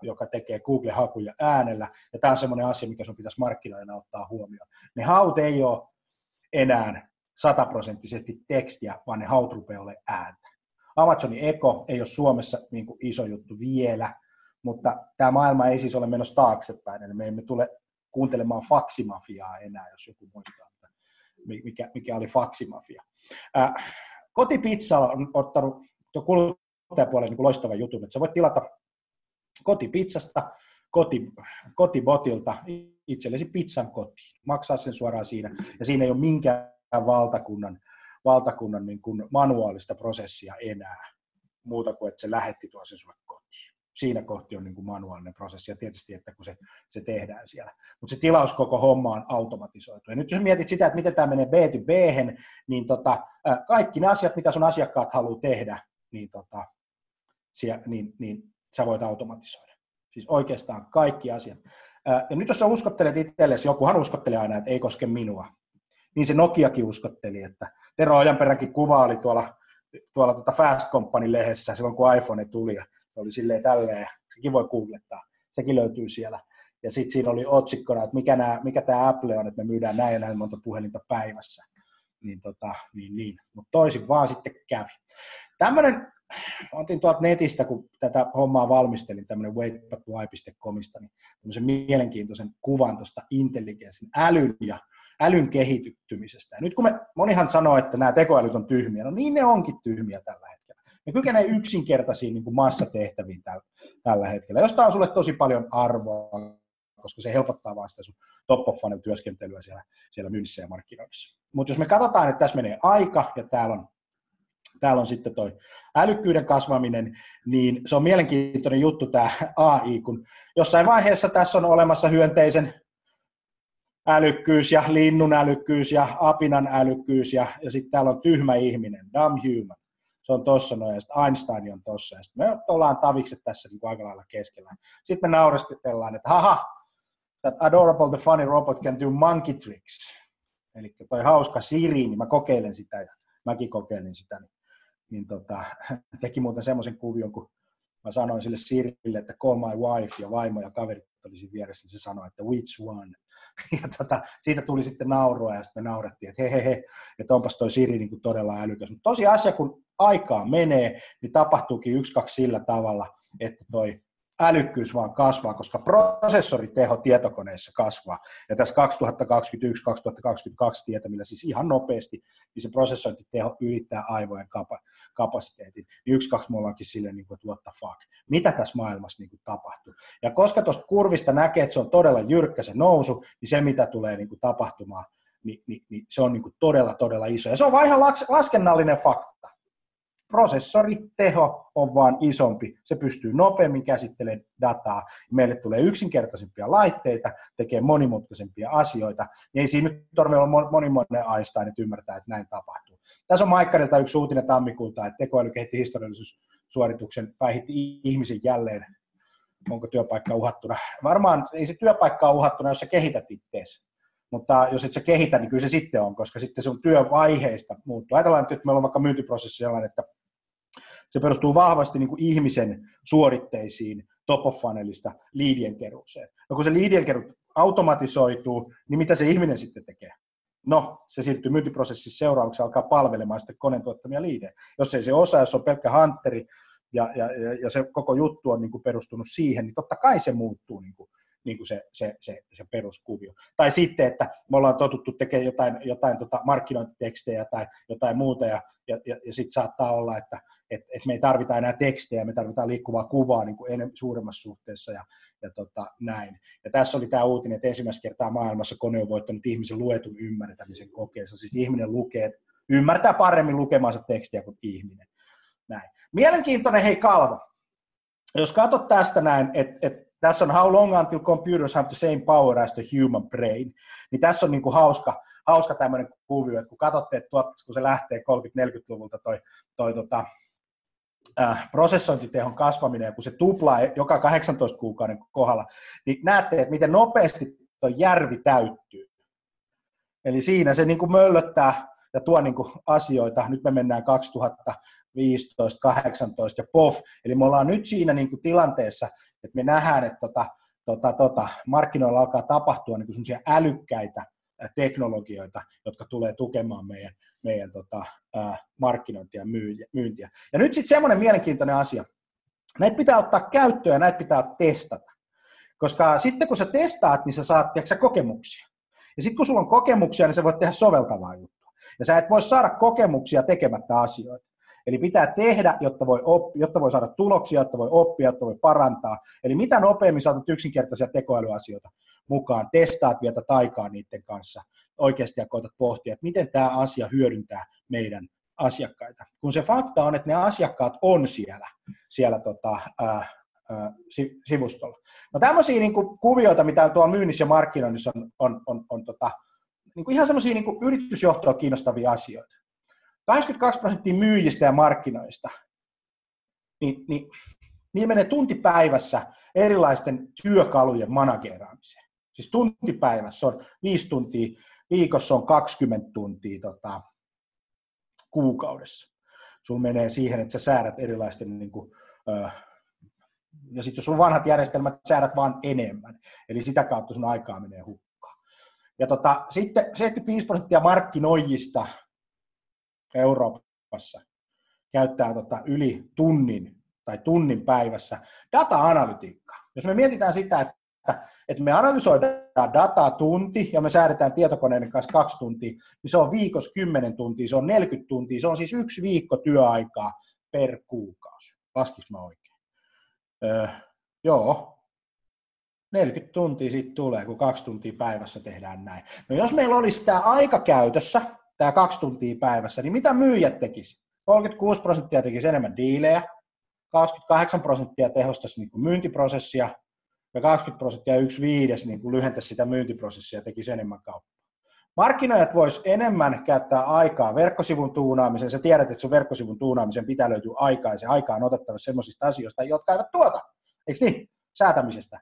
joka tekee Google-hakuja äänellä, ja tämä on semmoinen asia, mikä sun pitäisi markkinoina ottaa huomioon. Ne haut ei ole enää 100% tekstiä, vaan ne haut rupeaa olemaan ääntä. Amazonin Eco ei ole Suomessa niin kuin iso juttu vielä, mutta tämä maailma ei siis ole menossa taaksepäin, eli me emme tule kuuntelemaan faksimafiaa enää, jos joku muistaa, mikä oli faksimafia. Kotipizza on ottanut kuluttajapuolelle niin kuin loistavan jutun, että sä voit tilata kotipizzasta, kotibotilta itsellesi pizzan kotiin, maksaa sen suoraan siinä, ja siinä ei ole minkään valtakunnan niin kuin manuaalista prosessia enää, muuta kuin että se lähetti tuo sen sulle kotiin. Siinä kohti on niin kuin manuaalinen prosessi ja tietysti, että kun se tehdään siellä. Mutta se tilaus koko homma on automatisoitu. Ja nyt jos mietit sitä, että miten tämä menee B2B:hen, niin kaikki ne asiat, mitä sun asiakkaat haluaa tehdä, niin sä voit automatisoida. Siis oikeastaan kaikki asiat. Ja nyt jos sä uskottelet itsellesi, jokuhan uskottelee aina, että ei koske minua. Niin se Nokiakin uskotteli, että Tero Ojanperänkin kuva oli tuolla Fast Company-lehdessä silloin, kun iPhone tuli. Oli silleen tälleen, sekin voi googlettaa, sekin löytyy siellä. Ja sitten siinä oli otsikkona, että mikä tämä Apple on, että me myydään näin ja näin monta puhelinta päivässä. Mutta toisin vaan sitten kävi. Tämmöinen, otin tuolta netistä, kun tätä hommaa valmistelin, tämmöinen wayback.comista, niin tämmöisen mielenkiintoisen kuvan tuosta intelligenssin, älyn kehittymisestä. Ja nyt kun monihan sanoo, että nämä tekoälyt on tyhmiä, no niin ne onkin tyhmiä tällä hetkellä. Ne kykenee yksinkertaisiin niin kuin massatehtäviin tällä hetkellä, josta on sulle tosi paljon arvoa, koska se helpottaa vaan sitä sun top of funnel työskentelyä siellä myynnissä ja markkinoinnissa. Mutta jos me katsotaan, että tässä menee aika ja täällä on sitten toi älykkyyden kasvaminen, niin se on mielenkiintoinen juttu tämä AI, kun jossain vaiheessa tässä on olemassa hyönteisen älykkyys ja linnun älykkyys ja apinan älykkyys ja sitten täällä on tyhmä ihminen, dumb human. Se on tossa noin, ja sitten Einstein on tossa, ja sitten me ollaan tavikset tässä niin kuin aika lailla keskellä. Sitten me naureskellaan, että haha, that adorable the funny robot can do monkey tricks. Eli toi hauska Siri, niin mä kokeilen sitä, ja mäkin kokeilin sitä. Teki muuten semmoisen kuvion, kun mä sanoin sille Sirille, että call my wife, ja vaimo ja kaverit oli siinä vieressä, niin se sanoi, että which one? Ja siitä tuli sitten naurua, ja sitten me naurettiin, että he, että onpas toi Siri niin kuin todella älykäs. Mutta tosiasia, kun aikaa menee, niin tapahtuukin 1-2 sillä tavalla, että toi älykkyys vaan kasvaa, koska prosessoriteho tietokoneissa kasvaa. Ja tässä 2021-2022 tietämillä siis ihan nopeasti, niin se prosessointiteho ylittää aivojen kapasiteetin. Niin 1-2 me ollaankin silleen, niin kuin, että what the fuck, mitä tässä maailmassa niin kuin tapahtuu. Ja koska tuosta kurvista näkee, että se on todella jyrkkä se nousu, niin se mitä tulee niin kuin tapahtumaan, niin se on niin kuin todella, todella iso. Ja se on vaan ihan laskennallinen fakta. Prosessoriteho on vaan isompi, se pystyy nopeammin käsittelemään dataa, meille tulee yksinkertaisempia laitteita, tekee monimutkaisempia asioita, niin ei siinä nyt tarvitse olla monimoinen Einstein, että ymmärtää, että näin tapahtuu. Tässä on Maikkarilta yksi uutinen tammikuuta, että tekoäly kehitti historiallisuussuorituksen, päihitti ihmisen jälleen, onko työpaikka uhattuna. Varmaan ei se työpaikka ole uhattuna, jos sä kehität ittees. Mutta jos et sä kehitä, niin kyllä se sitten on, koska sitten se on työvaiheista muuttuu. Ajatellaan nyt, että meillä on vaikka myyntiprosessi sellainen, että se perustuu vahvasti niin kuin ihmisen suoritteisiin top of funnelista liidien keruuseen. No kun se liidien keru automatisoituu, niin mitä se ihminen sitten tekee? No, se siirtyy myyntiprosessissa seuraavaksi, alkaa palvelemaan sitten koneen tuottamia liidejä. Jos ei se osaa, jos on pelkkä hunteri ja se koko juttu on niin kuin perustunut siihen, niin totta kai se muuttuu niin kuin se peruskuvio. Tai sitten, että me ollaan totuttu tekemään jotain markkinointitekstejä tai jotain muuta, ja sitten saattaa olla, että et me ei tarvita enää tekstejä, me tarvitaan liikkuvaa kuvaa niin kuin suuremmassa suhteessa ja näin. Ja tässä oli tämä uutinen, että ensimmäistä kertaa maailmassa kone on voittanut ihmisen luetun ymmärtämisen kokeessa. Siis ihminen ymmärtää paremmin lukemansa tekstiä kuin ihminen. Näin. Mielenkiintoinen, hei Kalvo. Jos katsot tästä näin, tässä on how long until computers have the same power as the human brain. Niin tässä on niinku hauska tämmöinen kuvio, että kun katsotte, että kun se lähtee 30-40-luvulta prosessointitehon kasvaminen, ja kun se tuplaa joka 18 kuukauden kohdalla, niin näette, että miten nopeasti tuo järvi täyttyy. Eli siinä se niinku möllöttää. ja tuo niin kuin asioita. Nyt me mennään 2015, 2018 ja pof. Eli me ollaan nyt siinä niin kuin tilanteessa, että me nähdään, että markkinoilla alkaa tapahtua niin kuin semmoisia älykkäitä teknologioita, jotka tulee tukemaan meidän markkinointia ja myyntiä. Ja nyt sitten semmoinen mielenkiintoinen asia. Näitä pitää ottaa käyttöön ja näitä pitää testata. Koska sitten kun sä testaat, niin sä saat kokemuksia. Ja sitten kun sulla on kokemuksia, niin sä voit tehdä soveltavaa juttua. Ja sä et voi saada kokemuksia tekemättä asioita. Eli pitää tehdä, jotta voi saada tuloksia, jotta voi oppia, jotta voi parantaa. Eli mitä nopeammin saatat yksinkertaisia tekoälyasioita mukaan, testaat, vietä aikaa niiden kanssa oikeasti ja koetat pohtia, että miten tämä asia hyödyntää meidän asiakkaita. Kun se fakta on, että ne asiakkaat on siellä sivustolla. No tämmöisiä niin kuin kuvioita, mitä tuolla myynnissä ja markkinoinnissa on niin kuin ihan semmoisia niin kuin yritysjohtoa kiinnostavia asioita. 22% myyjistä ja markkinoista, niin menee tuntipäivässä erilaisten työkalujen manageraamiseen. Siis tuntipäivässä on 5 tuntia, viikossa on 20 tuntia kuukaudessa. Sulla menee siihen, että sä säädät erilaisten niin kuin, ja sitten jos on vanhat järjestelmät, säädät vaan enemmän. Eli sitä kautta sun aikaa menee hukkaan. Ja sitten 75% markkinoijista Euroopassa käyttää yli tunnin tai tunnin päivässä data-analytiikkaa. Jos me mietitään sitä, että me analysoidaan dataa tunti ja me säädetään tietokoneiden kanssa 2 tuntia, niin se on viikossa 10 tuntia, se on 40 tuntia, se on siis 1 viikko työaikaa per kuukausi. Laskis mä oikein? 40 tuntia siitä tulee, kun 2 tuntia päivässä tehdään näin. No jos meillä olisi tämä aika käytössä, tämä 2 tuntia päivässä, niin mitä myyjät tekisi? 36% tekisi enemmän diilejä, 28% tehostaisi niin kuin myyntiprosessia ja 20% 1/5 niin kuin lyhentäisi sitä myyntiprosessia ja tekisi enemmän kauppaa. Markkinoijat vois enemmän käyttää aikaa verkkosivun tuunaamiseen. Sä tiedät, että sun verkkosivun tuunaamiseen pitää löytyä aikaa ja se aika on otettavissa semmoisista asioista, jotka eivät tuota. Eikö niin? Säätämisestä.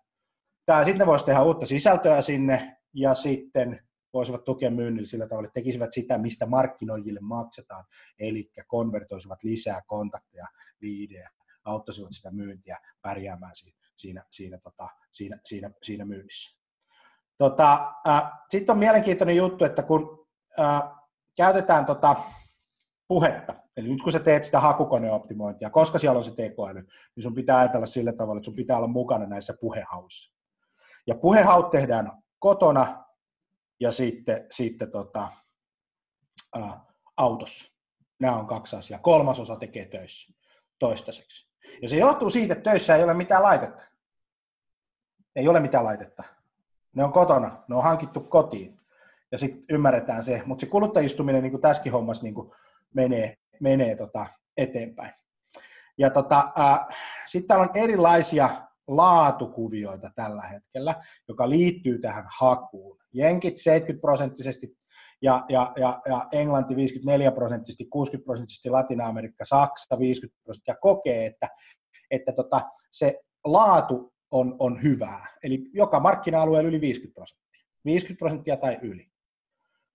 Tai sitten ne vois tehdä uutta sisältöä sinne ja sitten voisivat tukea myynnillä sillä tavalla, että tekisivät sitä, mistä markkinoijille maksetaan, eli konvertoisivat lisää kontakteja, liidejä, auttaisivat sitä myyntiä pärjäämään siinä myynnissä. Sitten on mielenkiintoinen juttu, että kun käytetään puhetta, eli nyt kun sä teet sitä hakukoneoptimointia, koska siellä on se tekoäly, niin sun pitää ajatella sillä tavalla, että sun pitää olla mukana näissä puhehauissa. Ja puhehaut tehdään kotona ja sitten autossa. Nämä on 2 asiaa. 3 tekee töissä toistaiseksi. Ja se johtuu siitä, että töissä ei ole mitään laitetta. Ei ole mitään laitetta. Ne on kotona, ne on hankittu kotiin ja sitten ymmärretään se, mutta se kuluttajistuminen niin kuin tässäkin hommassa niin kuin menee eteenpäin. Ja sitten täällä on erilaisia laatukuvioita tällä hetkellä, joka liittyy tähän hakuun. Jenkit 70% ja Englanti 54%, 60%, Latina-Amerikka, Saksa 50% kokee, että se laatu on hyvää. Eli joka markkina-alueella yli 50%. 50% tai yli.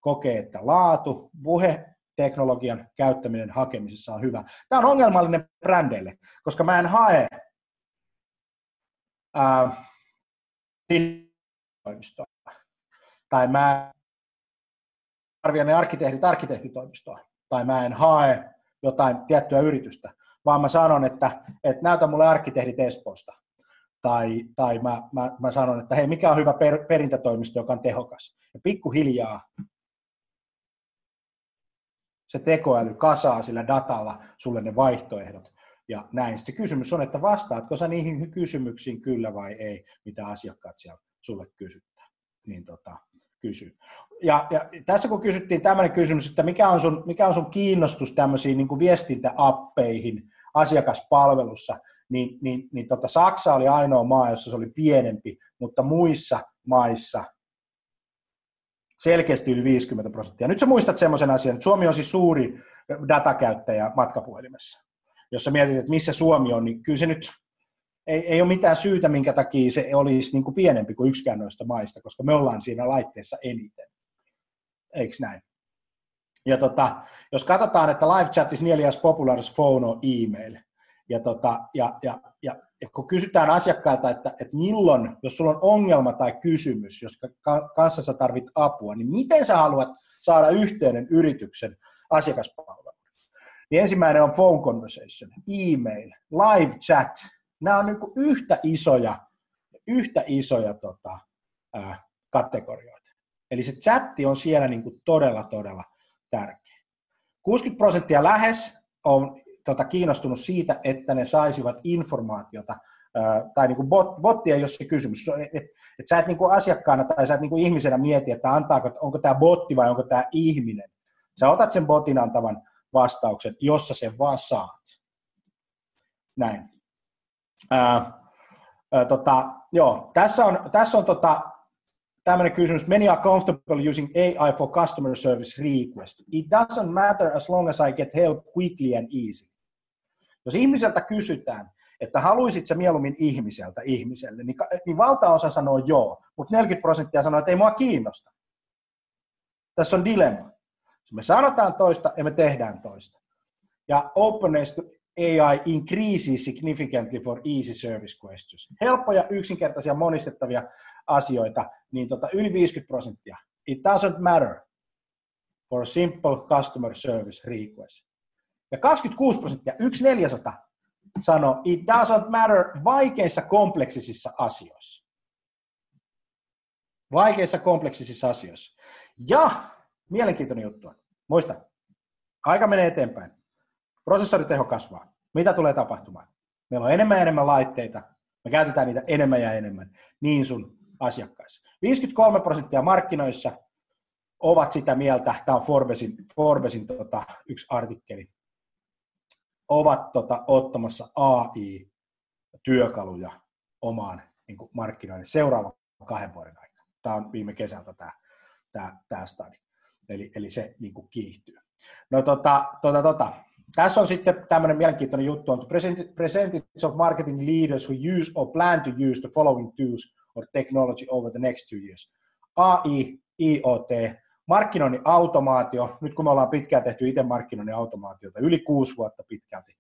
Kokee, että laatu, puheteknologian käyttäminen hakemisessa on hyvä. Tämä on ongelmallinen brändeille, koska mä en hae toimistoa. Tai mä arvioin ne arkkitehtitoimistoa. Tai mä en hae jotain tiettyä yritystä, vaan mä sanon, että näytä mulle arkkitehdit Espoosta. Tai mä sanon, että hei, mikä on hyvä perintätoimisto, joka on tehokas. Ja pikkuhiljaa se tekoäly kasaa sillä datalla sulle ne vaihtoehdot. Ja näin. Sitten se kysymys on, että vastaatko sä niihin kysymyksiin kyllä vai ei, mitä asiakkaat siellä sulle kysyttää. Niin kysyy. Ja tässä kun kysyttiin tämmöinen kysymys, että mikä on sun kiinnostus tämmöisiin niin kuin viestintäappeihin asiakaspalvelussa, niin Saksa oli ainoa maa, jossa se oli pienempi, mutta muissa maissa selkeästi yli 50%. Nyt sä muistat semmoisen asian, että Suomi on siis suuri datakäyttäjä matkapuhelimessa. Jos sä mietit, että missä Suomi on, niin kyllä se nyt ei ole mitään syytä, minkä takia se olisi niin kuin pienempi kuin yksikään noista maista, koska me ollaan siinä laitteessa eniten. Eiks näin? Ja jos katsotaan, että live chat is nearly as popular as phone or email. Ja kun kysytään asiakkaalta, että milloin, jos sulla on ongelma tai kysymys, jos kanssa sä tarvit apua, niin miten sä haluat saada yhteyden yrityksen asiakaspalveluun? Niin ensimmäinen on phone conversation, email, live chat. Nämä on niin kuin yhtä isoja kategorioita. Eli se chatti on siellä niin kuin todella tärkeä. 60% lähes on kiinnostunut siitä, että ne saisivat informaatiota, tai niin kuin botti ei ole se kysymys, että sä et niin kuin asiakkaana tai sä et niin kuin ihmisenä mieti, että onko tämä botti vai onko tämä ihminen. Sä otat sen botin antavan vastauksen, jossa sen vaan saat. Näin. Joo, tässä on tämmöinen kysymys. Many are comfortable using AI for customer service request. It doesn't matter as long as I get help quickly and easy. Jos ihmiseltä kysytään, että haluisit sä mieluummin ihmiseltä ihmiselle, niin valtaosa sanoo joo, mutta 40% sanoo, että ei mua kiinnosta. Tässä on dilemma. Me sanotaan toista ja me tehdään toista. Ja openness to AI increases significantly for easy service questions. Helppoja, yksinkertaisia, monistettavia asioita, niin yli 50%. It doesn't matter for simple customer service request. Ja 26%, 1/400, sanoo it doesn't matter vaikeissa kompleksisissa asioissa. Vaikeissa kompleksisissa asioissa. Ja mielenkiintoinen juttu on. Muista, aika menee eteenpäin. Prosessoriteho kasvaa. Mitä tulee tapahtumaan? Meillä on enemmän ja enemmän laitteita. Me käytetään niitä enemmän ja enemmän. Niin sun asiakkaissa. 53% markkinoissa ovat sitä mieltä, tämä on Forbesin yksi artikkeli, ovat ottamassa AI-työkaluja omaan niin kuin markkinoille seuraavan 2 vuoden aikana. Tämä on viime kesältä tämä study. Eli se niin kuin kiihtyy. No Tässä on sitten tämmöinen mielenkiintoinen juttu, on percentage of marketing leaders who use or plan to use the following tools or technology over the next 2 years. AI, IoT, markkinoinnin automaatio. Nyt kun me ollaan pitkään tehty itse markkinoinnin automaatiota, yli 6 vuotta pitkälti,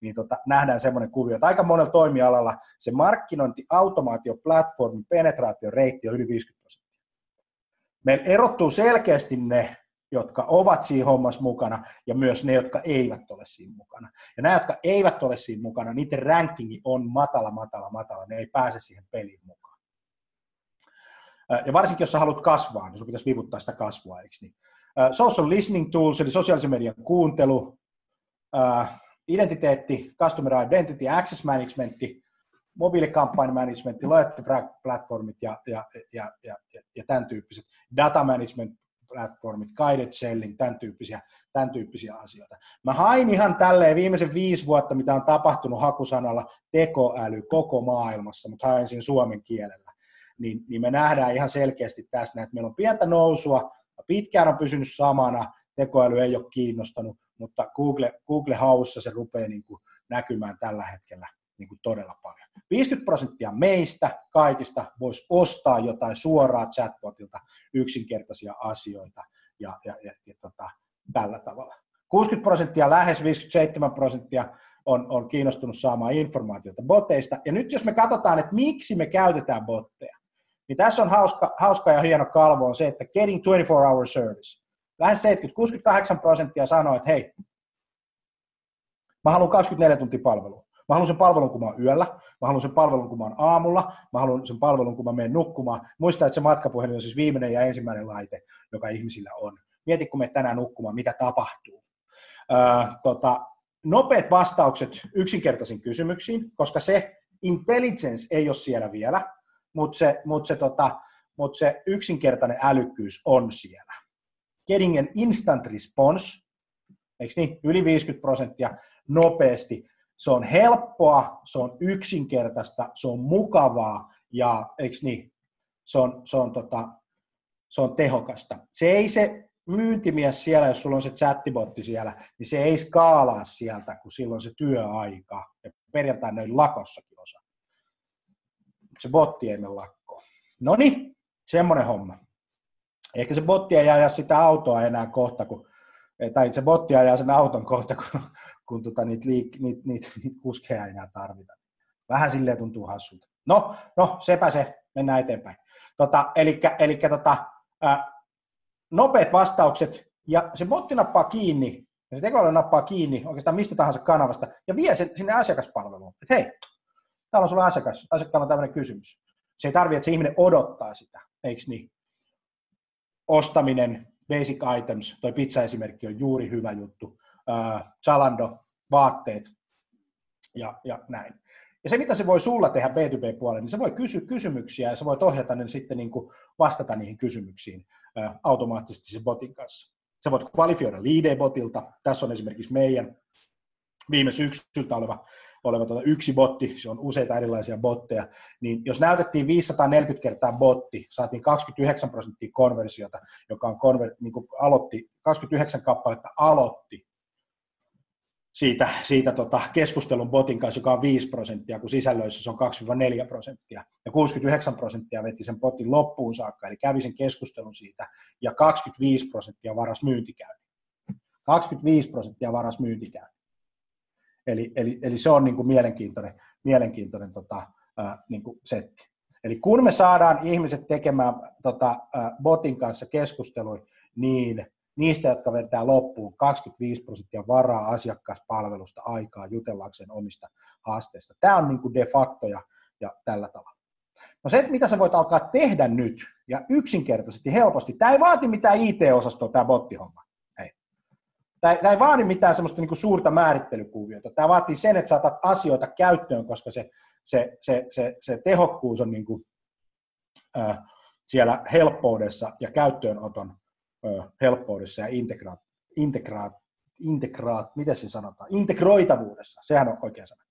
niin nähdään semmoinen kuvio, että aika monella toimialalla se markkinointiautomaatioplatformin penetraatioreitti on yli 50%. Meillä erottuu selkeästi ne, jotka ovat siinä hommassa mukana, ja myös ne, jotka eivät ole siinä mukana. Ja nämä, jotka eivät ole siinä mukana, niiden rankingi on matala. Ne ei pääse siihen peliin mukaan. Ja varsinkin, jos sä haluat kasvaa, niin sun pitäisi vivuttaa sitä kasvua, eikö niin? Social listening tools, eli sosiaalisen median kuuntelu, identiteetti, customer identity, access managementti, mobiilikampanjan managementti, loyalty platformit ja tämän tyyppiset, data management platformit, guided selling, tämän tyyppisiä asioita. Mä hain ihan tälleen viimeisen 5 vuotta, mitä on tapahtunut hakusanalla tekoäly koko maailmassa, mutta hain sen suomen kielellä. Niin me nähdään ihan selkeästi tästä, että meillä on pientä nousua, pitkään on pysynyt samana, tekoäly ei ole kiinnostanut, mutta Google haussa se rupeaa niin kuin näkymään tällä hetkellä niin kuin todella paljon. 50% meistä kaikista voisi ostaa jotain suoraan chatbotilta, yksinkertaisia asioita ja tällä tavalla. 60%, lähes 57% on kiinnostunut saamaan informaatiota boteista. Ja nyt jos me katsotaan, että miksi me käytetään botteja, niin tässä on hauska ja hieno kalvo on se, että getting 24-hour service. Lähes 68% sanoo, että hei, mä haluan 24 tuntia palvelua. Mä haluan sen palvelun, kun mä oon yöllä. Mä haluan sen palvelun, kun mä oon aamulla. Mä haluan sen palvelun, kun mä menen nukkumaan. Muista, että se matkapuhelin on siis viimeinen ja ensimmäinen laite, joka ihmisillä on. Mieti, kun me tänään nukkumaan, mitä tapahtuu. Nopeat vastaukset yksinkertaisiin kysymyksiin, koska se intelligence ei ole siellä vielä, mutta se yksinkertainen älykkyys on siellä. Getting an instant response, eikö niin? Yli 50% nopeasti. Se on helppoa, se on yksinkertaista, se on mukavaa ja eikö niin, se on tehokasta. Se ei se myyntimies siellä, jos sulla on se chattibotti siellä, niin se ei skaalaa sieltä, kun silloin se työaika. Ja perjantaina ei lakossakin osa. Se botti ei mene lakkoon. Noniin, semmoinen homma. Ehkä se botti ei aja sitä autoa enää kohta, kun tai se botti ajaa sen auton kohta, kun niitä kuskeja ei enää tarvita. Vähän silleen tuntuu hassulta. No, sepä se, mennään eteenpäin. Nopeat vastaukset, ja se botti nappaa kiinni, ja se tekoäly nappaa kiinni oikeastaan mistä tahansa kanavasta, ja vie sen sinne asiakaspalveluun. Että hei, täällä on sulla asiakkaalla on tämmöinen kysymys. Se ei tarvitse, että se ihminen odottaa sitä, eikö niin? Ostaminen, basic items, toi pizza-esimerkki on juuri hyvä juttu, Zalando, vaatteet ja näin. Ja se, mitä se voi sulla tehdä B2B-puolella, niin se voi kysyä kysymyksiä ja se voi ohjata ne sitten niin kuin vastata niihin kysymyksiin automaattisesti sen botin kanssa. Sä voit kvalifioida liide-botilta. Tässä on esimerkiksi meidän viime syksyltä oleva yksi botti, se on useita erilaisia botteja, niin jos näytettiin 540 kertaa botti, saatiin 29% konversiota, joka on niin kuin aloitti, 29 kappaletta aloitti siitä keskustelun botin kanssa, joka on 5%, kun sisällöissä se on 2-4%, ja 69% veti sen botin loppuun saakka, eli kävi sen keskustelun siitä, ja 25% varasi myyntikäynnin. 25% varasi myyntikäynnin. Eli se on niin kuin mielenkiintoinen niin kuin setti. Eli kun me saadaan ihmiset tekemään botin kanssa keskustelua, niin niistä, jotka vetää loppuun, 25% varaa asiakaspalvelusta aikaa jutellakseen omista haasteista. Tämä on niin kuin de facto ja tällä tavalla. No se, mitä sä voit alkaa tehdä nyt ja yksinkertaisesti helposti, tämä ei vaati mitään IT-osastoa tämä bottihomma. Tämä ei vaadi mitään semmoista niin kuin suurta määrittelykuviota. Tämä vaatii sen, että saatat asioita käyttöön, koska se tehokkuus on niin kuin, siellä helppoudessa ja käyttöönoton helppoudessa ja integroitavuudessa. Sehän on oikea sana.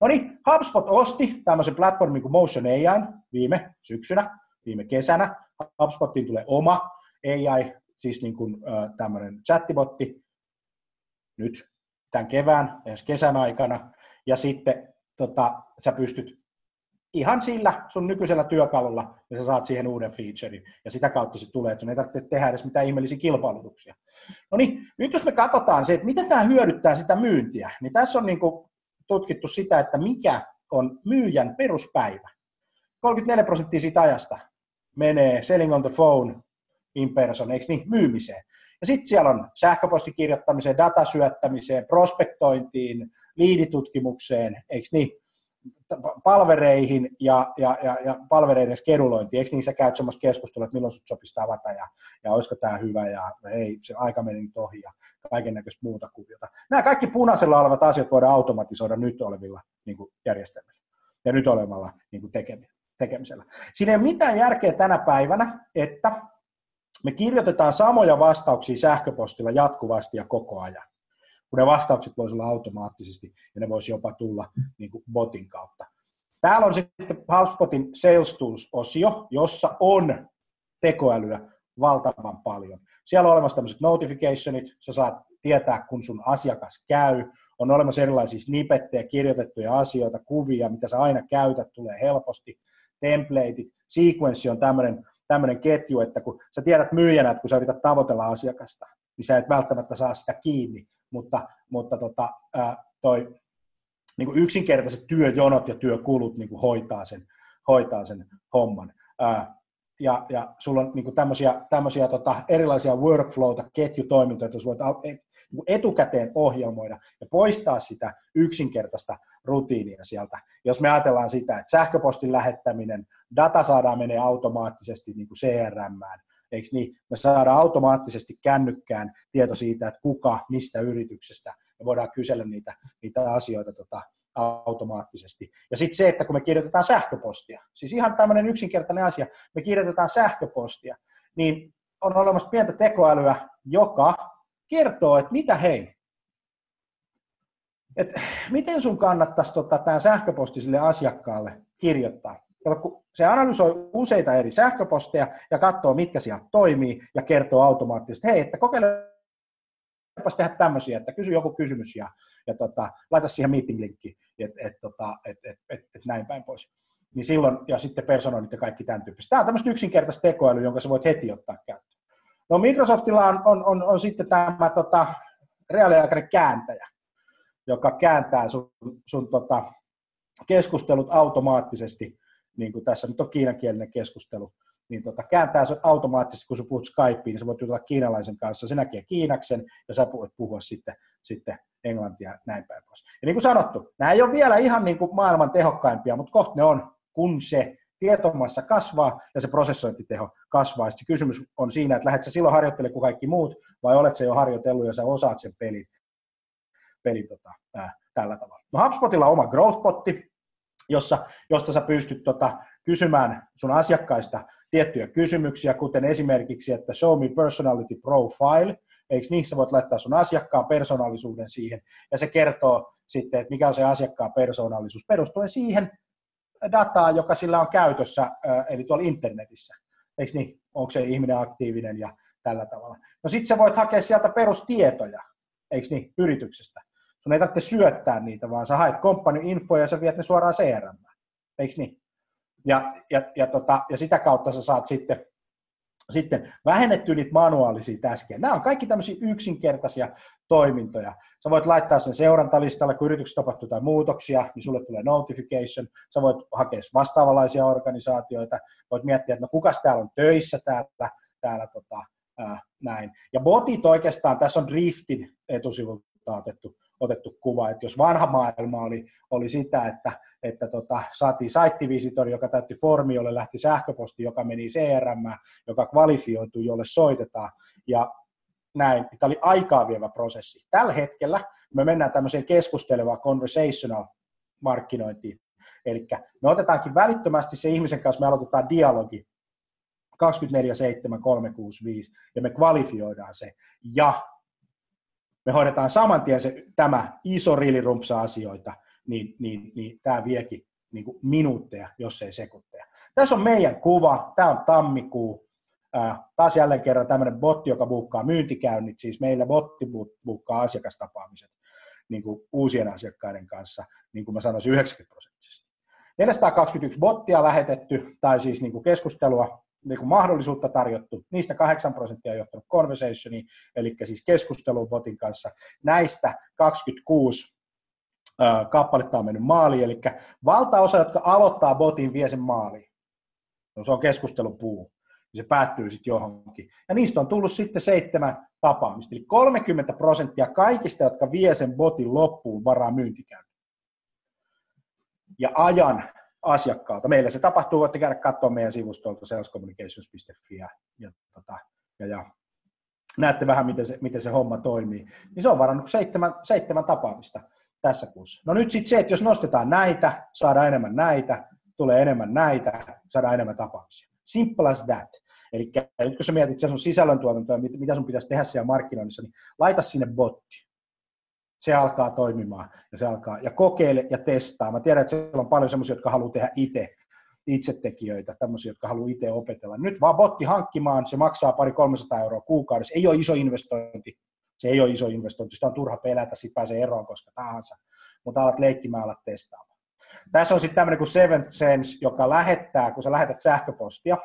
No niin, HubSpot osti tämmöisen platformin kuin Motion AI viime syksynä, viime kesänä. HubSpotiin tulee oma AI, siis niin kuin tämmöinen chattibotti. Nyt tämän kevään, ensi kesän aikana, ja sitten sä pystyt ihan sillä sun nykyisellä työkalulla, ja sä saat siihen uuden featurein, ja sitä kautta se tulee, että sun ei tarvitse tehdä edes mitään ihmeellisiä kilpailutuksia. No niin, nyt jos me katsotaan se, että miten tämä hyödyttää sitä myyntiä, niin tässä on niin kuin tutkittu sitä, että mikä on myyjän peruspäivä. 34% siitä ajasta menee selling on the phone in person, eikö niin, myymiseen. Ja sitten siellä on sähköpostikirjoittamiseen, datasyöttämiseen, prospektointiin, liiditutkimukseen, eikö niin, palvereihin ja palvereiden skedulointiin, eikö niin, sä käyt semmoista keskustelua, että milloin sut sopisi tavata ja olisiko tää hyvä ja ei, se aika meni nyt ohi ja kaikennäköistä muuta kuviota. Nämä kaikki punaisella olevat asiat voidaan automatisoida nyt olevilla niin kuin järjestelmillä ja nyt olevalla niin kuin tekemisellä. Siinä ei ole mitään järkeä tänä päivänä, että me kirjoitetaan samoja vastauksia sähköpostilla jatkuvasti ja koko ajan, kun ne vastaukset voisivat olla automaattisesti ja ne voisivat jopa tulla niin kuin botin kautta. Täällä on sitten HubSpotin Sales Tools-osio, jossa on tekoälyä valtavan paljon. Siellä on olemassa tämmöiset notificationit, sä saat tietää, kun sun asiakas käy. On olemassa erilaisia snippettejä, kirjoitettuja asioita, kuvia, mitä sä aina käytät, tulee helposti. Templateit, sequenssi on tämmöinen ketju, että kun sä tiedät myyjänä, että kun sä yrität tavoitella asiakasta, niin sä et välttämättä saa sitä kiinni, mutta niin kuin yksinkertaiset työjonot ja työkulut niin kuin hoitaa sen homman. Ja sulla on niin kuin tämmöisiä erilaisia workflowta, ketjutoimintoja, jos voit etukäteen ohjelmoida ja poistaa sitä yksinkertaista rutiinia sieltä. Jos me ajatellaan sitä, että sähköpostin lähettäminen, data saadaan menee automaattisesti niin kuin CRM:ään, eikö niin? Me saadaan automaattisesti kännykkään tieto siitä, että kuka, mistä yrityksestä, ja voidaan kysellä niitä asioita automaattisesti. Ja sitten se, että kun me kirjoitetaan sähköpostia, siis ihan tämmöinen yksinkertainen asia, me kirjoitetaan sähköpostia, niin on olemassa pientä tekoälyä, joka kertoo, että mitä hei, että miten sun kannattaisi tämän sähköposti sille asiakkaalle kirjoittaa. Se analysoi useita eri sähköposteja ja katsoo, mitkä sieltä toimii ja kertoo automaattisesti, hei, että kokeile tehdä tämmöisiä, että kysy joku kysymys ja laita siihen meeting-linkki, että näin päin pois. Niin silloin, ja sitten personoinnit ja kaikki tämän tyyppistä. Tämä on tämmöistä yksinkertaista tekoälyä, jonka sä voit heti ottaa käyttöön. No Microsoftilla on sitten tämä reaaliaikainen kääntäjä, joka kääntää sun keskustelut automaattisesti, niin kuin tässä nyt on kiinankielinen keskustelu, niin kääntää se automaattisesti, kun sä puhut Skypeen, niin sä voit jutella kiinalaisen kanssa, se näkee kiinaksen ja sä voit puhua sitten englantia näin päin pois. Ja niin kuin sanottu, nämä ei ole vielä ihan niin kuin maailman tehokkaimpia, mutta kohta ne on, kun se tietomassa kasvaa ja se prosessointiteho kasvaa. Sitten kysymys on siinä, että lähdet sä silloin harjoittelemaan kuin kaikki muut, vai olet sä jo harjoitellut ja sä osaat sen pelin tällä tavalla. No HubSpotilla on oma growth-potti, josta sä pystyt kysymään sun asiakkaista tiettyjä kysymyksiä, kuten esimerkiksi, että show me personality profile, eikö niin, sä voit laittaa sun asiakkaan persoonallisuuden siihen, ja se kertoo sitten, että mikä on se asiakkaan persoonallisuus perustuen siihen dataa, joka sillä on käytössä, eli tuolla internetissä, eikö niin, onko se ihminen aktiivinen ja tällä tavalla. No sit sä voit hakea sieltä perustietoja, eikö niin, yrityksestä. Sun ei tarvitse syöttää niitä, vaan sä haet company-infoja ja sä viet ne suoraan CRM:ään, eikö niin? Ja sitä kautta sä saat sitten vähennettyä niitä manuaalisia täskejä. Nämä on kaikki tämmöisiä yksinkertaisia toimintoja. Sä voit laittaa sen seurantalistalle, kun yrityksessä tapahtuu jotain muutoksia, niin sulle tulee notification. Sä voit hakea vastaavanlaisia organisaatioita. Voit miettiä, että no kukas täällä on töissä täällä näin. Ja botit oikeastaan, tässä on Driftin etusivulta otettu kuva, että jos vanha maailma oli sitä, että saatiin site-visitori, joka täytti formi, jolle lähti sähköposti, joka meni CRM, joka kvalifioitui, jolle soitetaan ja näin. Tämä oli aikaa vievä prosessi. Tällä hetkellä me mennään tämmöiseen keskustelevaan conversational markkinointiin, eli me otetaankin välittömästi se ihmisen kanssa, me aloitetaan dialogi 24/7/365 ja me kvalifioidaan se ja me hoidetaan saman tien tämä iso rilirumpsa asioita, niin tämä viekin niin kuin minuutteja, jos ei sekunteja. Tässä on meidän kuva, tämä on tammikuu. Taas jälleen kerran tämmöinen botti, joka buukkaa myyntikäynnit, siis meillä botti buukkaa asiakastapaamiset niin kuin uusien asiakkaiden kanssa, niin kuin mä sanoisin 90%. 421 bottia lähetetty, tai siis niin kuin keskustelua, niin kuin mahdollisuutta tarjottu, niistä 8% on johtanut conversationiin, eli siis keskusteluun botin kanssa. Näistä 26 kappaletta on mennyt maaliin, eli valtaosa, jotka aloittaa botin, vie sen maaliin. No, se on keskustelun puu, niin se päättyy sitten johonkin. Ja niistä on tullut sitten 7 tapaamista, eli 30% kaikista, jotka vie sen botin loppuun, varaa myyntikäynnin. Ja ajan asiakkaalta. Meillä se tapahtuu, voitte käydä katsomaan meidän sivustolta salescommunications.fi ja näette vähän, miten se homma toimii. Niin se on varannut 7 tapaamista tässä kuussa. No nyt sitten se, että jos nostetaan näitä, saadaan enemmän näitä, tulee enemmän näitä, saadaan enemmän tapaamisia. Simple as that. Eli nyt kun sä mietit sen sun sisällöntuotantoa, mitä sun pitäisi tehdä siellä markkinoinnissa, niin laita sinne botti. Se alkaa toimimaan ja kokeile ja testaa. Mä tiedän, että siellä on paljon semmoisia, jotka haluaa tehdä itse tekijöitä, tämmöisiä, jotka haluaa itse opetella. Nyt vaan botti hankkimaan, se maksaa 200-300 euroa kuukaudessa. Ei ole iso investointi. Se ei ole iso investointi, sitä on turha pelätä, siitä pääsee eroon koska tahansa. Mutta alat leikkimään, alat testaamaan. Tässä on sitten tämmöinen kuin Seven Sense, joka lähettää, kun sä lähetät sähköpostia,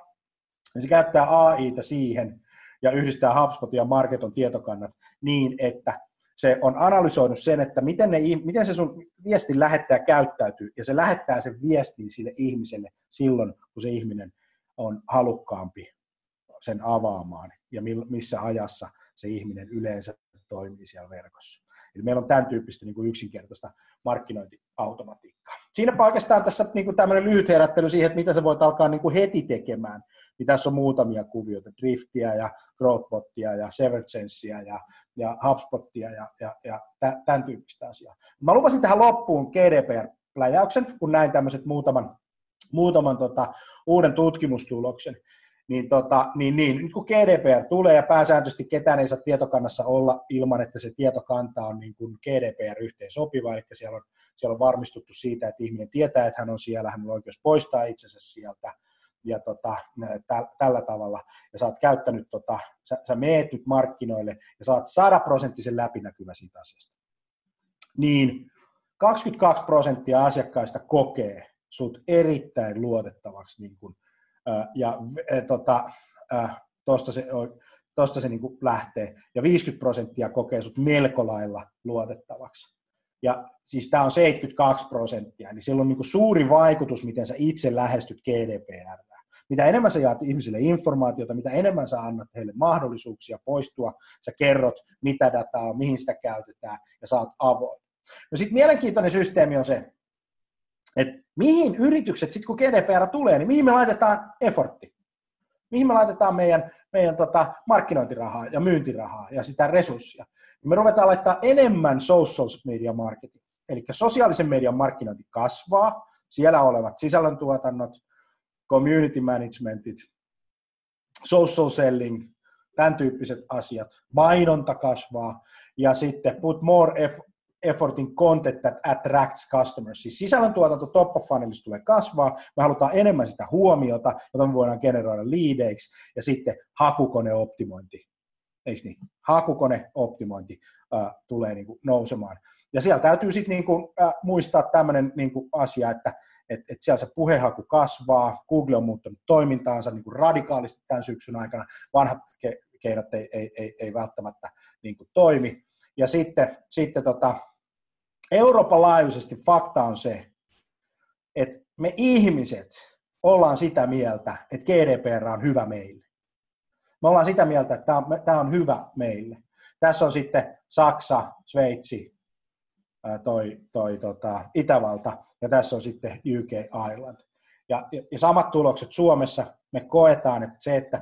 niin se käyttää AI:tä siihen ja yhdistää HubSpotin ja Marketon tietokannat niin, että se on analysoinut sen, että miten se sun viestin lähettäjä käyttäytyy, ja se lähettää sen viestin sille ihmiselle silloin, kun se ihminen on halukkaampi sen avaamaan, ja missä ajassa se ihminen yleensä toimii siellä verkossa. Eli meillä on tämän tyyppistä niin kuin yksinkertaista markkinointiautomatiikkaa. Siinäpä oikeastaan tässä niin kuin tämmöinen lyhyt herättely siihen, että mitä sä voit alkaa niin kuin heti tekemään. Niin tässä on muutamia kuvioita, Driftia ja Growthbottia ja Seversensea ja HubSpotia ja tämän tyyppistä asiaa. Mä lupasin tähän loppuun GDPR-pläjäyksen, kun näin tämmöiset muutaman uuden tutkimustuloksen. Nyt kun GDPR tulee ja pääsääntöisesti ketään ei saa tietokannassa olla ilman, että se tietokanta on niin kuin GDPR-yhteen sopiva, eli siellä on varmistuttu siitä, että ihminen tietää, että hän on siellä, hän on oikeus poistaa itsensä sieltä ja tällä tavalla. Ja sä oot käyttänyt, sä meet nyt markkinoille ja sä oot 100% läpinäkyvä siitä asiasta. Niin 22% asiakkaista kokee sut erittäin luotettavaksi niin kuin ja tuosta se Tuosta se niin kuin lähtee. Ja 50% kokee sut melko lailla luotettavaksi. Ja siis tämä on 72%, eli sillä on niin kuin suuri vaikutus, miten sä itse lähestyt GDPR:ää. Mitä enemmän sä jaat ihmisille informaatiota, mitä enemmän sä annat heille mahdollisuuksia poistua, sä kerrot, mitä dataa on, mihin sitä käytetään, ja sä oot avoin. No sitten mielenkiintoinen systeemi on se, että mihin yritykset, sitten kun GDPR tulee, niin mihin me laitetaan effortti? Mihin me laitetaan meidän markkinointirahaa ja myyntirahaa ja sitä resurssia. Me ruvetaan laittaa enemmän social media marketing. Eli sosiaalisen median markkinointi kasvaa, siellä olevat sisällöntuotannot, community managementit, social selling, tämän tyyppiset asiat. Mainonta kasvaa ja sitten put more effort in content that attracts customers. Siis sisällöntuotanto top of funnelissa tulee kasvaa, me halutaan enemmän sitä huomiota, jota me voidaan generoida liideiksi, ja sitten hakukoneoptimointi, eikö niin? Hakukoneoptimointi tulee niin kuin nousemaan. Ja siellä täytyy sitten niin kuin muistaa tämmöinen niin kuin asia, että siellä se puhehaku kasvaa, Google on muuttanut toimintaansa niin kuin radikaalisti tämän syksyn aikana, vanhat keinot ei välttämättä niin kuin toimi. Ja sitten Euroopan laajuisesti fakta on se, että me ihmiset ollaan sitä mieltä, että GDPR on hyvä meille. Me ollaan sitä mieltä, että tämä on hyvä meille. Tässä on sitten Saksa, Sveitsi, Itävalta ja tässä on sitten UK, Ireland. Ja samat tulokset Suomessa. Me koetaan, että se, että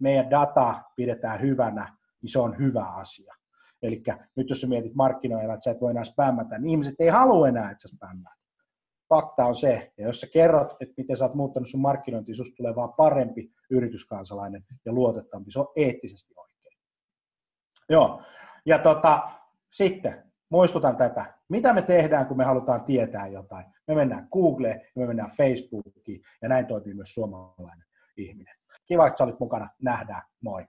meidän dataa pidetään hyvänä, niin se on hyvä asia. Eli nyt jos sä mietit markkinoilla, että sä et voi enää spämmätä, niin ihmiset ei halua enää, että sä spämmät. Fakta on se, ja jos sä kerrot, että miten sä oot muuttanut sun markkinointia, susta tulee vaan parempi yrityskansalainen ja luotettavampi. Se on eettisesti oikein. Joo, ja sitten muistutan tätä. Mitä me tehdään, kun me halutaan tietää jotain? Me mennään Googleen ja me mennään Facebookiin, ja näin toimii myös suomalainen ihminen. Kiva, että sä olit mukana. Nähdään. Moi.